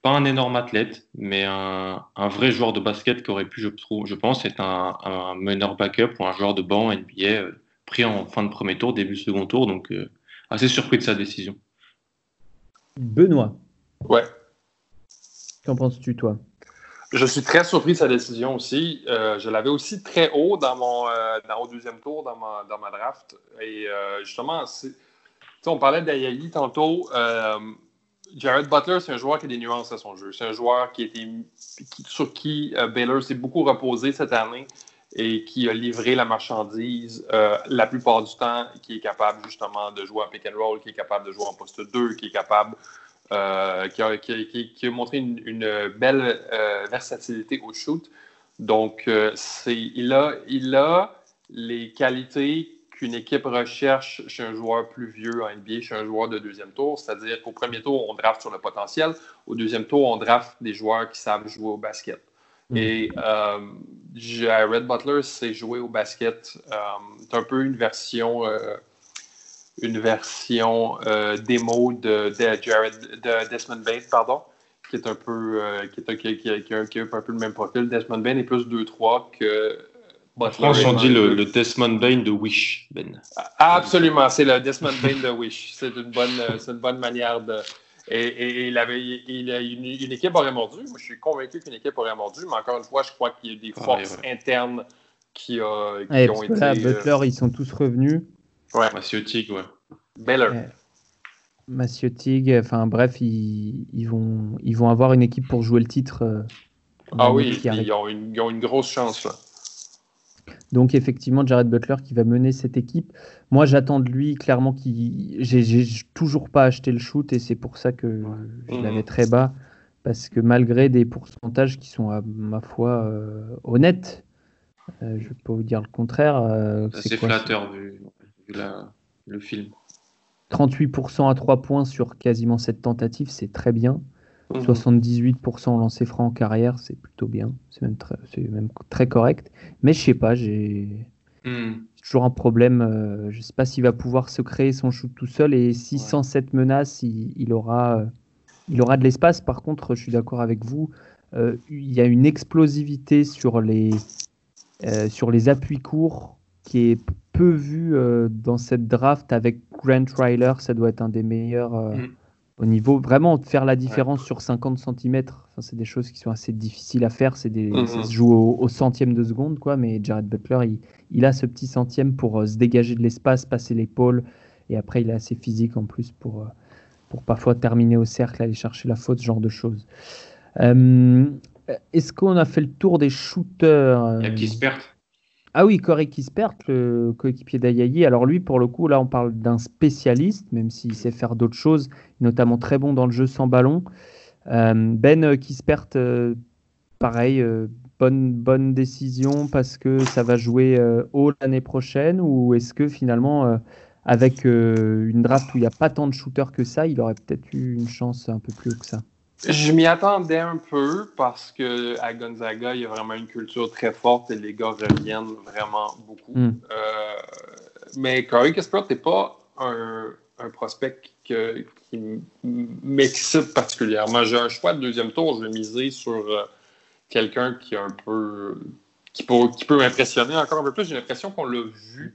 Pas un énorme athlète, mais un, un vrai joueur de basket qui aurait pu, je, trouve, je pense, être un, un meneur backup ou un joueur de banc N B A euh, pris en fin de premier tour, début second tour, donc euh, assez surpris de sa décision. Benoît. Ouais. Qu'en penses-tu, toi ? Je suis très surpris de sa décision aussi. Euh, je l'avais aussi très haut dans mon, euh, dans mon deuxième tour, dans ma, dans ma draft. Et euh, justement, c'est, on parlait d'Ayayi tantôt. Euh, Jared Butler, c'est un joueur qui a des nuances à son jeu. C'est un joueur qui était, qui, sur qui euh, Baylor s'est beaucoup reposé cette année et qui a livré la marchandise euh, la plupart du temps, qui est capable justement de jouer en pick and roll, qui est capable de jouer en poste deux, qui est capable... Euh, qui, a, qui, a, qui a montré une, une belle euh, versatilité au shoot. Donc, euh, c'est, il, a, il a les qualités qu'une équipe recherche chez un joueur plus vieux en N B A, chez un joueur de deuxième tour. C'est-à-dire qu'au premier tour, on draft sur le potentiel. Au deuxième tour, on draft des joueurs qui savent jouer au basket. Et euh, Jared Butler sait jouer au basket. Euh, c'est un peu une version... Euh, une version euh, démo de, de, Jared, de Desmond Bane, pardon, qui est un peu euh, qui, est, qui, qui, qui, a, qui a un peu le même profil. Desmond Bane est plus deux trois que Butler. En France, on dit le, le Desmond Bane de Wish, Ben. Ah, absolument, c'est le Desmond Bane de Wish. C'est une bonne, c'est une bonne manière de... Et, et il avait, il a une, une équipe aurait mordu. Moi, je suis convaincu qu'une équipe aurait mordu, mais encore une fois, je crois qu'il y a des forces ah, ouais. internes qui, euh, qui ouais, ont été... Là, Butler, euh... ils sont tous revenus. Ouais. Mathieu Tig, ouais. Baylor. Euh, Mathieu Tig, enfin bref, ils, ils, vont, ils vont avoir une équipe pour jouer le titre. Euh, ah oui, ils ont, une, ils ont une grosse chance. Là. Donc effectivement, Jared Butler qui va mener cette équipe. Moi, j'attends de lui, clairement, qu'il... J'ai, j'ai toujours pas acheté le shoot et c'est pour ça que ouais. je mmh. l'avais très bas. Parce que malgré des pourcentages qui sont, à ma foi, euh, honnêtes, euh, je ne peux pas vous dire le contraire. Euh, c'est assez quoi, flatteur c'est... vu... La, le film. trente-huit pour cent à trois points sur quasiment sept tentatives, c'est très bien. Mmh. soixante-dix-huit pour cent en lancer franc en carrière, c'est plutôt bien. C'est même très, c'est même très correct. Mais je sais pas, j'ai mmh. toujours un problème. Euh, je sais pas s'il va pouvoir se créer son shoot tout seul. Et si sans ouais. cette menace, il, il, aura, euh, il aura de l'espace. Par contre, je suis d'accord avec vous. Euh, il y a une explosivité sur les, euh, sur les appuis courts qui est peu vu euh, dans cette draft. Avec Grant Ryler, ça doit être un des meilleurs euh, mm. au niveau. Vraiment, faire la différence ouais. sur cinquante centimètres, c'est des choses qui sont assez difficiles à faire. C'est des, mm-hmm. Ça se joue au, au centième de seconde, quoi. Mais Jared Butler, il, il a ce petit centième pour euh, se dégager de l'espace, passer l'épaule. Et après, il est assez physique en plus pour, euh, pour parfois terminer au cercle, aller chercher la faute, ce genre de choses. Euh, est-ce qu'on a fait le tour des shooters euh... Il y a Kispert. Ah oui, Corey Kispert, le coéquipier d'Ayayi. Alors lui, pour le coup, là, on parle d'un spécialiste, même s'il sait faire d'autres choses, notamment très bon dans le jeu sans ballon. Euh, Ben Kispert, euh, pareil, euh, bonne, bonne décision parce que ça va jouer euh, haut l'année prochaine, ou est-ce que finalement, euh, avec euh, une draft où il n'y a pas tant de shooters que ça, il aurait peut-être eu une chance un peu plus haut que ça ? Je m'y attendais un peu parce qu'à Gonzaga, il y a vraiment une culture très forte et les gars reviennent vraiment beaucoup. Mm. Euh, mais Corey Kispert n'est pas un, un prospect que, qui m'excite particulièrement. J'ai un choix de deuxième tour, je vais miser sur euh, quelqu'un qui, a un peu, qui, peut, qui peut impressionner encore un peu plus. J'ai l'impression qu'on l'a vu,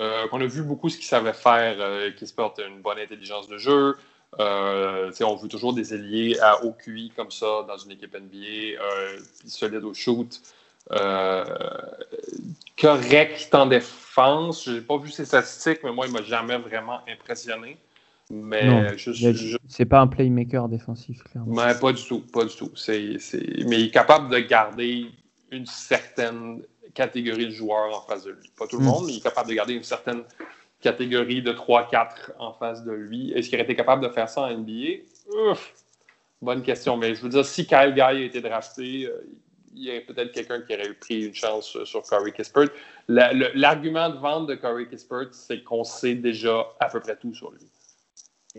euh, qu'on a vu beaucoup ce qu'il savait faire. Euh, Kispert a une bonne intelligence de jeu. Euh, on veut toujours des ailiers à haut Q I comme ça dans une équipe N B A, euh, solide au shoot, euh, correct en défense. Je n'ai pas vu ses statistiques, mais moi, il ne m'a jamais vraiment impressionné. Mais non, je, je, je... c'est pas un playmaker défensif, clairement. Mais pas du tout, pas du tout. C'est, c'est... Mais il est capable de garder une certaine catégorie de joueurs en face de lui. Pas tout le mm. monde, mais il est capable de garder une certaine catégorie de trois quatre en face de lui. Est-ce qu'il aurait été capable de faire ça en N B A? Ouf! Bonne question. Mais je veux dire, si Kyle Guy a été drafté, il y aurait peut-être quelqu'un qui aurait pris une chance sur Corey Kispert. La, le, l'argument de vente de Corey Kispert, c'est qu'on sait déjà à peu près tout sur lui.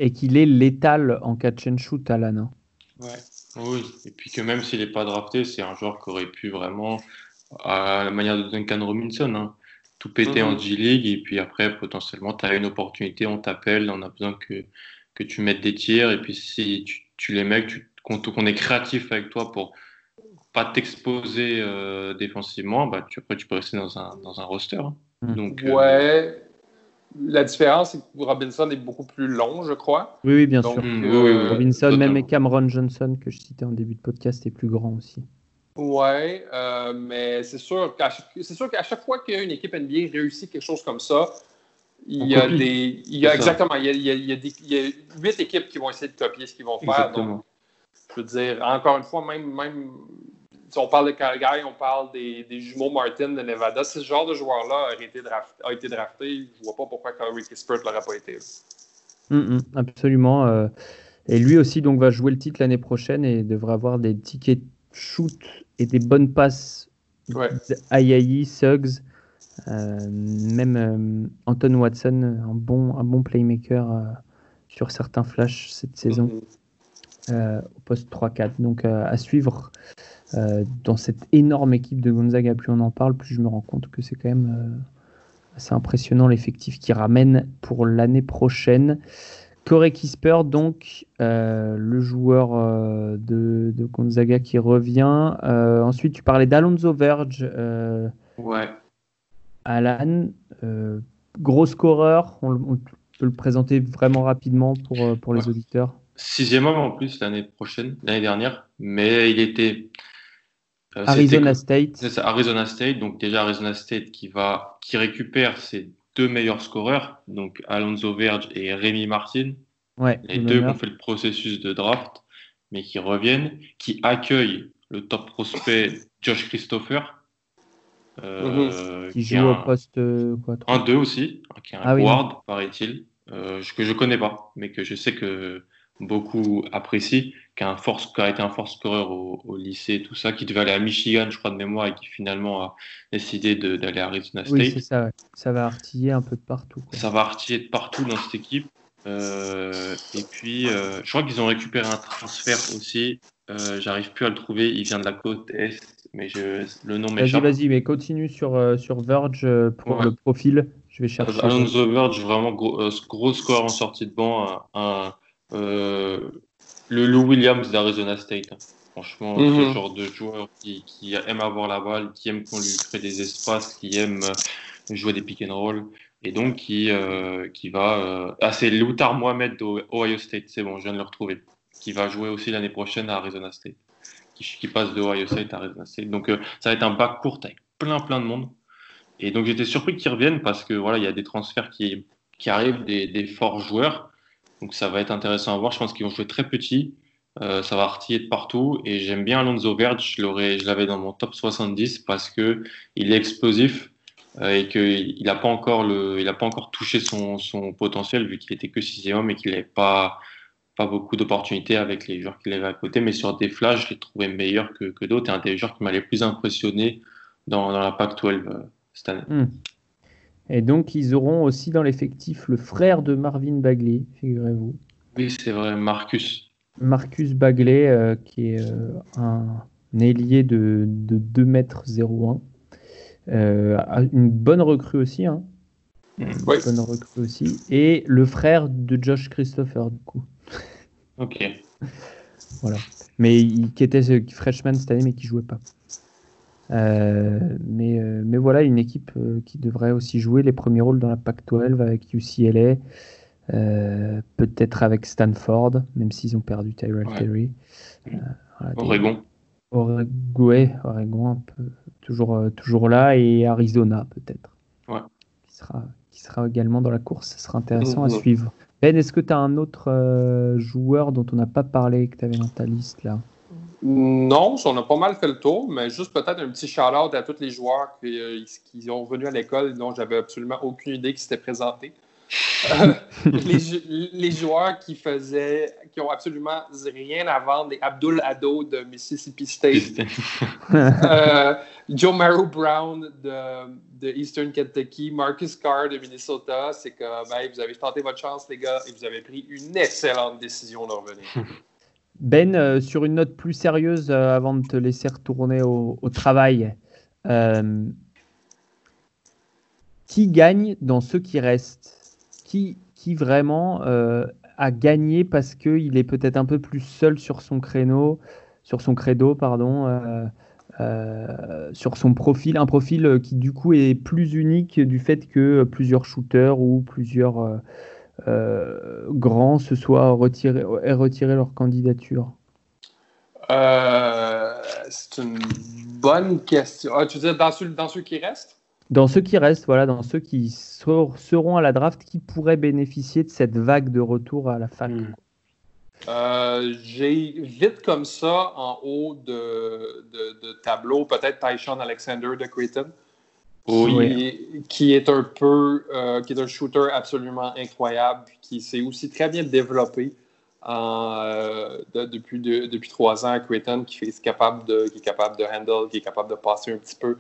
Et qu'il est létal en catch and shoot à l'an. Ouais. Oui, et puis que même s'il n'est pas drafté, c'est un joueur qui aurait pu vraiment, à la manière de Duncan Robinson, hein, tout péter mm-hmm. en G-League, et puis après, potentiellement, tu as une opportunité, on t'appelle, on a besoin que, que tu mettes des tirs, et puis si tu, tu les mets, tu, qu'on, qu'on est créatif avec toi pour pas t'exposer euh, défensivement, bah, tu, après, tu peux rester dans un, dans un roster. Donc, ouais. Euh, La différence, c'est que Robinson est beaucoup plus long, je crois. Oui, oui bien Donc, sûr. Euh, oui, oui, oui. Robinson, Totalement. Même Cameron Johnson, que je citais en début de podcast, est plus grand aussi. Oui, euh, mais c'est sûr, chaque, c'est sûr qu'à chaque fois qu'une équipe N B A réussit quelque chose comme ça, il y a des... Il y a, exactement. Il y a, il y a, il y a des, il y a huit équipes qui vont essayer de copier ce qu'ils vont faire. Exactement. Donc, je veux dire, encore une fois, même... même si on parle de Calgary, on parle des, des jumeaux Martin de Nevada. Si ce genre de joueur-là a été drafté, a été drafté je ne vois pas pourquoi Corey Kispert ne l'aurait pas été. Mm-hmm, absolument. Euh, et lui aussi donc, va jouer le titre l'année prochaine et devrait avoir des tickets shoot et des bonnes passes. Ouais. Ayayi, Suggs, euh, même euh, Anton Watson, un bon, un bon playmaker euh, sur certains flashs cette saison mm-hmm. euh, au poste trois quatre. Donc euh, à suivre. Euh, dans cette énorme équipe de Gonzaga, plus on en parle, plus je me rends compte que c'est quand même euh, assez impressionnant l'effectif qu'ils ramènent pour l'année prochaine. Corey Kispert, donc euh, le joueur euh, de, de Gonzaga qui revient. Euh, ensuite, tu parlais d'Alonzo Verge. Euh, ouais. Alan, euh, gros scoreur. On, on peut le présenter vraiment rapidement pour, pour les ouais. auditeurs. Sixième homme en plus l'année prochaine, l'année dernière, mais il était. Euh, Arizona State. C'est ça, Arizona State. Donc, déjà, Arizona State qui, va, qui récupère ses deux meilleurs scoreurs, donc Alonzo Verge et Rémi Martin. Ouais, les deux qui ont fait le processus de draft, mais qui reviennent, qui accueillent le top prospect Josh Christopher. Euh, mmh. Qui, qui joue au poste quoi, un deux aussi, qui est un ah, guard, oui. paraît-il, euh, que je ne connais pas, mais que je sais que beaucoup apprécient. Qui a, un force, qui a été un force scoreur au, au lycée, tout ça, qui devait aller à Michigan, je crois, de mémoire, et qui finalement a décidé de, d'aller à Arizona State. Oui, c'est ça, ouais. Ça va artiller un peu de partout. Quoi. Ça va artiller de partout dans cette équipe. Euh, et puis, euh, je crois qu'ils ont récupéré un transfert aussi. Euh, j'arrive plus à le trouver, il vient de la côte Est, mais je, le nom m'échappe. Vas-y, vas-y, mais continue sur, euh, sur Verge euh, pour ouais. le profil. Je vais chercher. Alonzo Verge, vraiment gros, euh, gros score en sortie de banc. Un, un, euh, Le Lou Williams d'Arizona State, hein. Franchement, mm-hmm. ce genre de joueur qui, qui aime avoir la balle, qui aime qu'on lui crée des espaces, qui aime jouer des pick and roll, et donc qui, euh, qui va... Euh... Ah, c'est Loutar Mohamed d'Ohio State, c'est bon, je viens de le retrouver, qui va jouer aussi l'année prochaine à Arizona State, qui, qui passe de Ohio State à Arizona State. Donc, euh, ça va être un bac court avec plein, plein de monde. Et donc, j'étais surpris qu'ils reviennent parce que voilà, il y a des transferts qui, qui arrivent, des, des forts joueurs. Donc ça va être intéressant à voir. Je pense qu'ils vont jouer très petit. Euh, ça va artiller de partout. Et j'aime bien Alonzo Verge. Je, l'aurais, je l'avais dans mon top soixante-dix parce qu'il est explosif euh, et qu'il n'a pas, pas encore touché son, son potentiel vu qu'il n'était que sixième et qu'il n'avait pas, pas beaucoup d'opportunités avec les joueurs qu'il avait à côté. Mais sur des flashs, je l'ai trouvé meilleur que, que d'autres. Et un des joueurs qui m'a le plus impressionné dans, dans la Pac douze euh, cette année. Mmh. Et donc, ils auront aussi dans l'effectif le frère de Marvin Bagley, figurez-vous. Oui, c'est vrai, Marcus. Marcus Bagley, euh, qui est euh, un ailier de, de deux mètres zéro un. Euh, une bonne recrue aussi. Hein. Oui. Une bonne recrue aussi. Et le frère de Josh Christopher, du coup. Ok. Voilà. Mais il, qui était ce freshman cette année, mais qui ne jouait pas. Euh, mais, euh, mais voilà, une équipe euh, qui devrait aussi jouer les premiers rôles dans la Pac douze avec U C L A, Euh, peut-être avec Stanford, même s'ils ont perdu Tyrell ouais. Terry. Euh, voilà, Oregon. Oregon, Oregon un peu, toujours, euh, toujours là, et Arizona peut-être. Ouais. Qui sera, qui sera également dans la course. Ce sera intéressant ouais. à suivre. Ben, est-ce que tu as un autre euh, joueur dont on n'a pas parlé, que tu avais dans ta liste là? Non, on a pas mal fait le tour, mais juste peut-être un petit shout-out à tous les joueurs qui, euh, qui sont revenus à l'école dont j'avais absolument aucune idée qu'ils s'étaient présentés. euh, les, les joueurs qui faisaient, qui ont absolument rien à vendre, les Abdul Ado de Mississippi State, euh, Joe Maro Brown de, de Eastern Kentucky, Marcus Carr de Minnesota. C'est que ben, vous avez tenté votre chance, les gars, et vous avez pris une excellente décision de revenir. Ben, euh, sur une note plus sérieuse, euh, avant de te laisser retourner au, au travail, euh, qui gagne dans ceux qui restent? Qui, qui vraiment euh, a gagné parce qu'il est peut-être un peu plus seul sur son créneau, sur son credo, pardon, euh, euh, sur son profil, un profil qui du coup est plus unique du fait que plusieurs shooters ou plusieurs euh, euh, grands se soient retirés, aient retiré leur candidature. Euh, c'est une bonne question. Ah, tu veux dire dans ceux, dans ceux qui restent? Dans ceux qui restent, voilà, dans ceux qui seront à la draft, qui pourraient bénéficier de cette vague de retour à la fac. Mmh. Euh, j'ai vite comme ça en haut de, de, de tableau, peut-être Tyshawn Alexander de Creighton, oui. qui, qui est un peu, euh, qui est un shooter absolument incroyable, qui s'est aussi très bien développé en, euh, de, depuis, de, depuis trois ans à Creighton, qui est capable de, qui est capable de handle, qui est capable de passer un petit peu.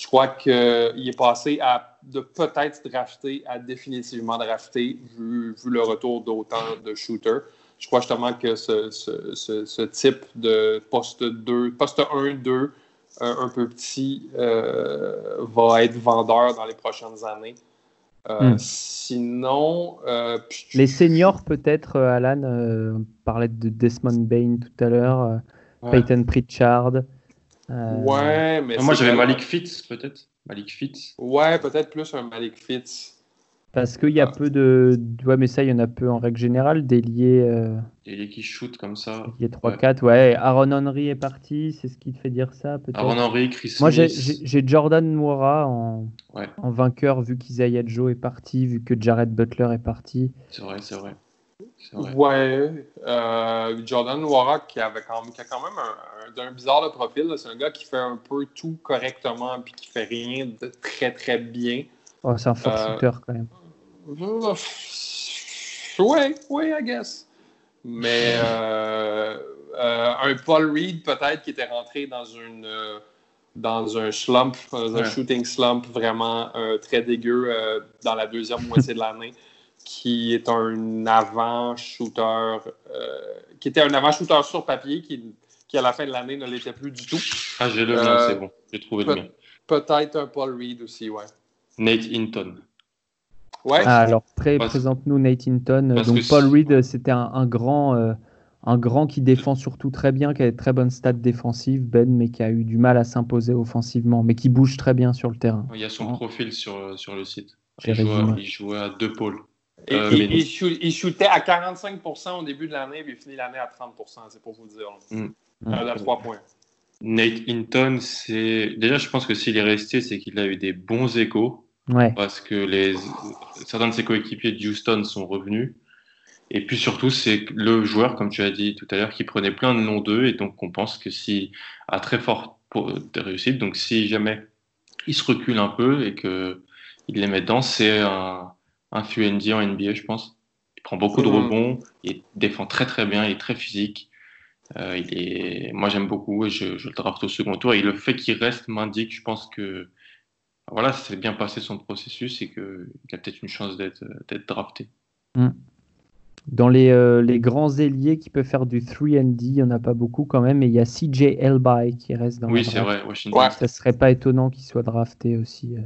Je crois qu'il est passé à, de peut-être drafter à définitivement drafter vu, vu le retour d'autant de shooters. Je crois justement que ce, ce, ce, ce type de poste deux, poste un deux, euh, un peu petit, euh, va être vendeur dans les prochaines années. Euh, mm. Sinon... Euh, les seniors peut-être, Alan, euh, on parlait de Desmond Bane tout à l'heure, euh, ouais. Peyton Pritchard... Euh... Ouais, mais non, moi j'avais Malik Fitz peut-être. Malik Fitz. Ouais, peut-être plus un Malik Fitz. Parce qu'il y a ah. peu de. Ouais, mais ça, il y en a peu en règle générale. Des liés. Euh... Des liés qui shootent comme ça. Des liés trois quatre, ouais. ouais. Aaron Henry est parti, c'est ce qui te fait dire ça peut-être. Aaron Henry, Chris Smith. Moi j'ai, j'ai Jordan Nwora en... Ouais. en vainqueur, vu qu'Isaiah Joe est parti, vu que Jared Butler est parti. C'est vrai, c'est vrai. Ouais, euh, Jordan Nwora qui, avait quand même, qui a quand même un, un, un bizarre de profil. Là. C'est un gars qui fait un peu tout correctement puis qui fait rien de très très bien. Oh, c'est un fort euh, shooter quand même. Oui, oui, I guess. Mais euh, euh, un Paul Reed peut-être qui était rentré dans une euh, dans un slump, dans ouais. un shooting slump vraiment euh, très dégueu euh, dans la deuxième moitié de l'année. Qui est un avant-shooter, euh, qui était un avant-shooter sur papier, qui, qui à la fin de l'année ne l'était plus du tout. Ah, j'ai le euh, mien, c'est bon. J'ai trouvé pe- le mien. Peut-être un Paul Reed aussi, ouais. Nate Hinton. Ouais. Ah, alors, très, parce... présente-nous Nate Hinton. Parce Donc, Paul si... Reed, c'était un, un, grand, euh, un grand qui défend surtout très bien, qui a des très bonnes stats défensives, Ben, mais qui a eu du mal à s'imposer offensivement, mais qui bouge très bien sur le terrain. Il y a son oh. profil sur, sur le site. Il jouait, il jouait à deux pôles. Et, euh, et, il, shoot, il shootait à quarante-cinq pour cent au début de l'année, puis il finit l'année à trente pour cent, c'est pour vous le dire. Mmh. Euh, à trois points. Nate Hinton, c'est... Déjà, je pense que s'il est resté, c'est qu'il a eu des bons échos. Ouais. Parce que les... certains de ses coéquipiers de Houston sont revenus. Et puis surtout, c'est le joueur, comme tu as dit tout à l'heure, qui prenait plein de noms d'eux. Et donc, on pense que si... à très forte réussite. Donc, si jamais il se recule un peu et qu'il les met dedans, c'est un... un F U N D en N B A, je pense. Il prend beaucoup de rebonds, il défend très très bien, il est très physique. Euh, il est... Moi, j'aime beaucoup et je, je le draft au second tour. Et le fait qu'il reste m'indique, je pense que voilà, ça s'est bien passé son processus et qu'il a peut-être une chance d'être, d'être drafté. Mmh. Dans les, euh, les grands ailiers qui peuvent faire du trois and D, il n'y en a pas beaucoup quand même. Et il y a C J Elby qui reste dans oui, le draft. Oui, c'est vrai, Washington. Ouais. Ça ne serait pas étonnant qu'il soit drafté aussi. Euh...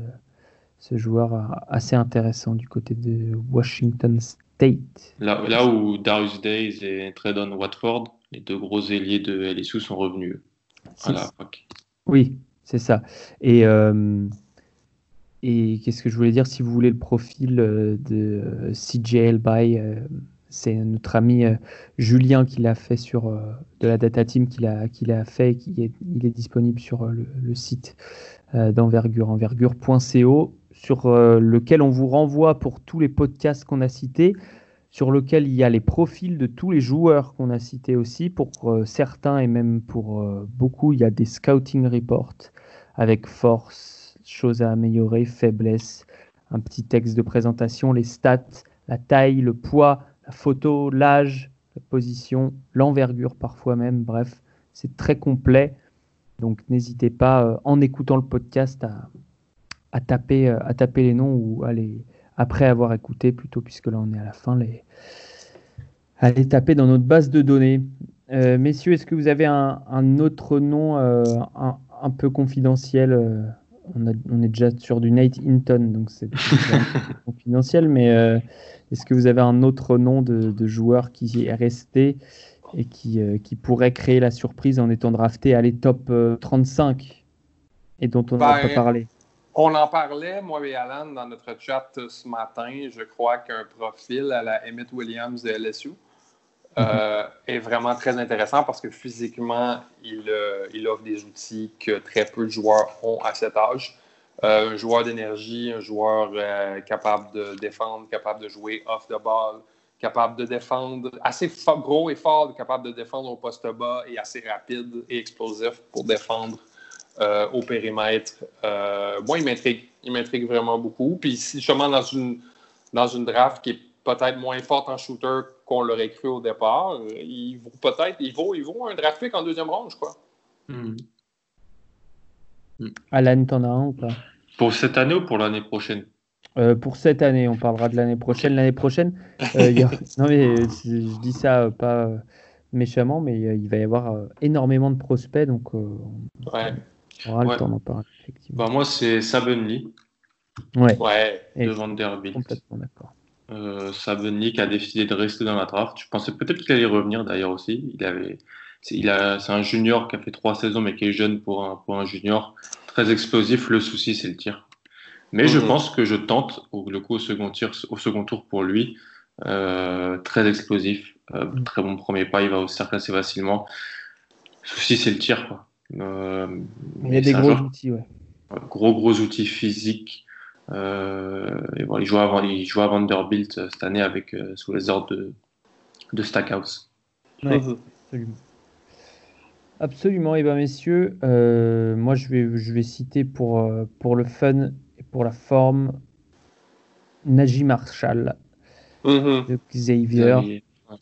Ce joueur assez intéressant du côté de Washington State. Là, là où Darius Days et Tredon Watford, les deux gros ailiers de L S U, sont revenus. Voilà. Okay. Oui, c'est ça. Et euh, Et qu'est-ce que je voulais dire, si vous voulez le profil euh, de C J L by, euh, c'est notre ami euh, Julien qui l'a fait sur euh, de la Data Team, qui l'a, qui l'a fait, et qui est, il est disponible sur euh, le, le site euh, d'envergure, envergure point co, sur euh, lequel on vous renvoie pour tous les podcasts qu'on a cités, sur lequel il y a les profils de tous les joueurs qu'on a cités aussi, pour euh, certains et même pour euh, beaucoup, il y a des scouting reports avec force, choses à améliorer, faiblesses, un petit texte de présentation, les stats, la taille, le poids, la photo, l'âge, la position, l'envergure parfois même, bref, c'est très complet. Donc n'hésitez pas, euh, en écoutant le podcast, à, à, taper, euh, à taper les noms ou à les, après avoir écouté plutôt, puisque là on est à la fin, les, à les taper dans notre base de données. Euh, messieurs, est-ce que vous avez un, un autre nom euh, un, un peu confidentiel euh, On, a, on est déjà sur du Nate Hinton, donc c'est confidentiel, mais euh, est-ce que vous avez un autre nom de, de joueur qui est resté et qui, euh, qui pourrait créer la surprise en étant drafté à les top euh, trente-cinq et dont on n'a ben, pas parlé? On en parlait, moi et Alan, dans notre chat ce matin. Je crois qu'un profil à la Emmett Williams de L S U euh, mm-hmm. est vraiment très intéressant parce que physiquement, il, euh, il offre des outils que très peu de joueurs ont à cet âge. Euh, un joueur d'énergie, un joueur euh, capable de défendre, capable de jouer off the ball, capable de défendre, assez fa- gros et fort, capable de défendre au poste bas et assez rapide et explosif pour défendre euh, au périmètre. Euh, moi, il m'intrigue. Il m'intrigue vraiment beaucoup. Puis ici, justement, dans une, dans une draft qui est peut-être moins forte en shooter qu'on l'aurait cru au départ, il vaut peut-être, il vaut, il vaut un draft pick en deuxième ronde, je crois. Mm. Mm. Alan, t'en as un ou pas? Pour cette année ou pour l'année prochaine? Euh, pour cette année, on parlera de l'année prochaine. L'année prochaine, euh, y a... non mais je dis ça euh, pas euh, méchamment, mais euh, il va y avoir euh, énormément de prospects, donc euh, on... Ouais. on aura ouais. le temps d'en parler. Effectivement. Ben, moi, c'est Sabonny. Ouais. ouais de Vanderbilt. Complètement d'accord. Euh, Sabonny qui a décidé de rester dans la draft. Je pensais peut-être qu'il allait revenir d'ailleurs aussi. Il avait, c'est, il a, c'est un junior qui a fait trois saisons mais qui est jeune pour un, pour un junior. Très explosif. Le souci, c'est le tir. Mais mmh. je pense que je tente au, le coup au second, tir, au second tour pour lui. Euh, très explosif. Euh, mmh. Très bon premier pas. Il va au cercle assez facilement. Le souci, c'est le tir. Quoi. Euh, il y a des gros genre, outils. Ouais. Gros, gros outils physiques. Euh, et bon, il, joue à, il joue à Vanderbilt euh, cette année avec, euh, sous les ordres de, de Stackhouse. Ouais, absolument. Absolument. Et bien, messieurs, euh, moi je vais, je vais citer pour, euh, pour le fun et pour la forme Najee Marshall mm-hmm. de Xavier, oui.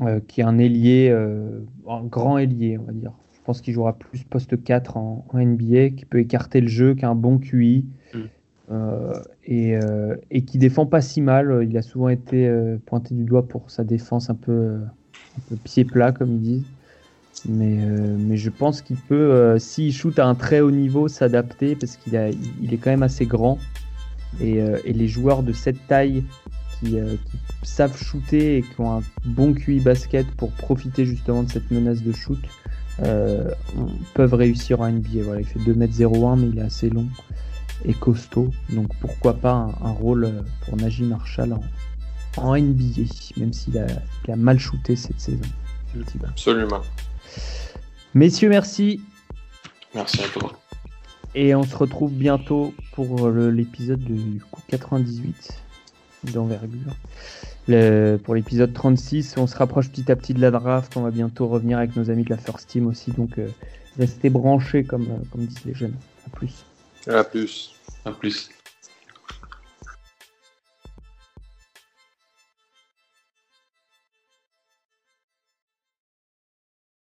euh, qui est un ailier, euh, un grand ailier, on va dire. Je pense qu'il jouera plus poste quatre en, en N B A, qui peut écarter le jeu, qui a un bon Q I mm. euh, et, euh, et qui défend pas si mal. Il a souvent été euh, pointé du doigt pour sa défense un peu, euh, un peu pied plat, comme ils disent. Mais, euh, mais je pense qu'il peut, euh, s'il shoot à un très haut niveau, s'adapter parce qu'il a, il, il est quand même assez grand. Et, euh, et les joueurs de cette taille qui, euh, qui savent shooter et qui ont un bon Q I basket pour profiter justement de cette menace de shoot. Euh, peuvent réussir en N B A. Voilà, il fait deux mètres zéro un mais il est assez long et costaud, donc pourquoi pas un, un rôle pour Najee Marshall en, en N B A, même s'il a, a mal shooté cette saison. Absolument. Messieurs, merci. Merci à toi. Et on se retrouve bientôt pour le, l'épisode du coup quatre-vingt-dix-huit d'envergure. Le, pour l'épisode trente-six, on se rapproche petit à petit de la draft, on va bientôt revenir avec nos amis de la First Team aussi, donc euh, restez branchés comme, euh, comme disent les jeunes. À plus. À plus. À plus.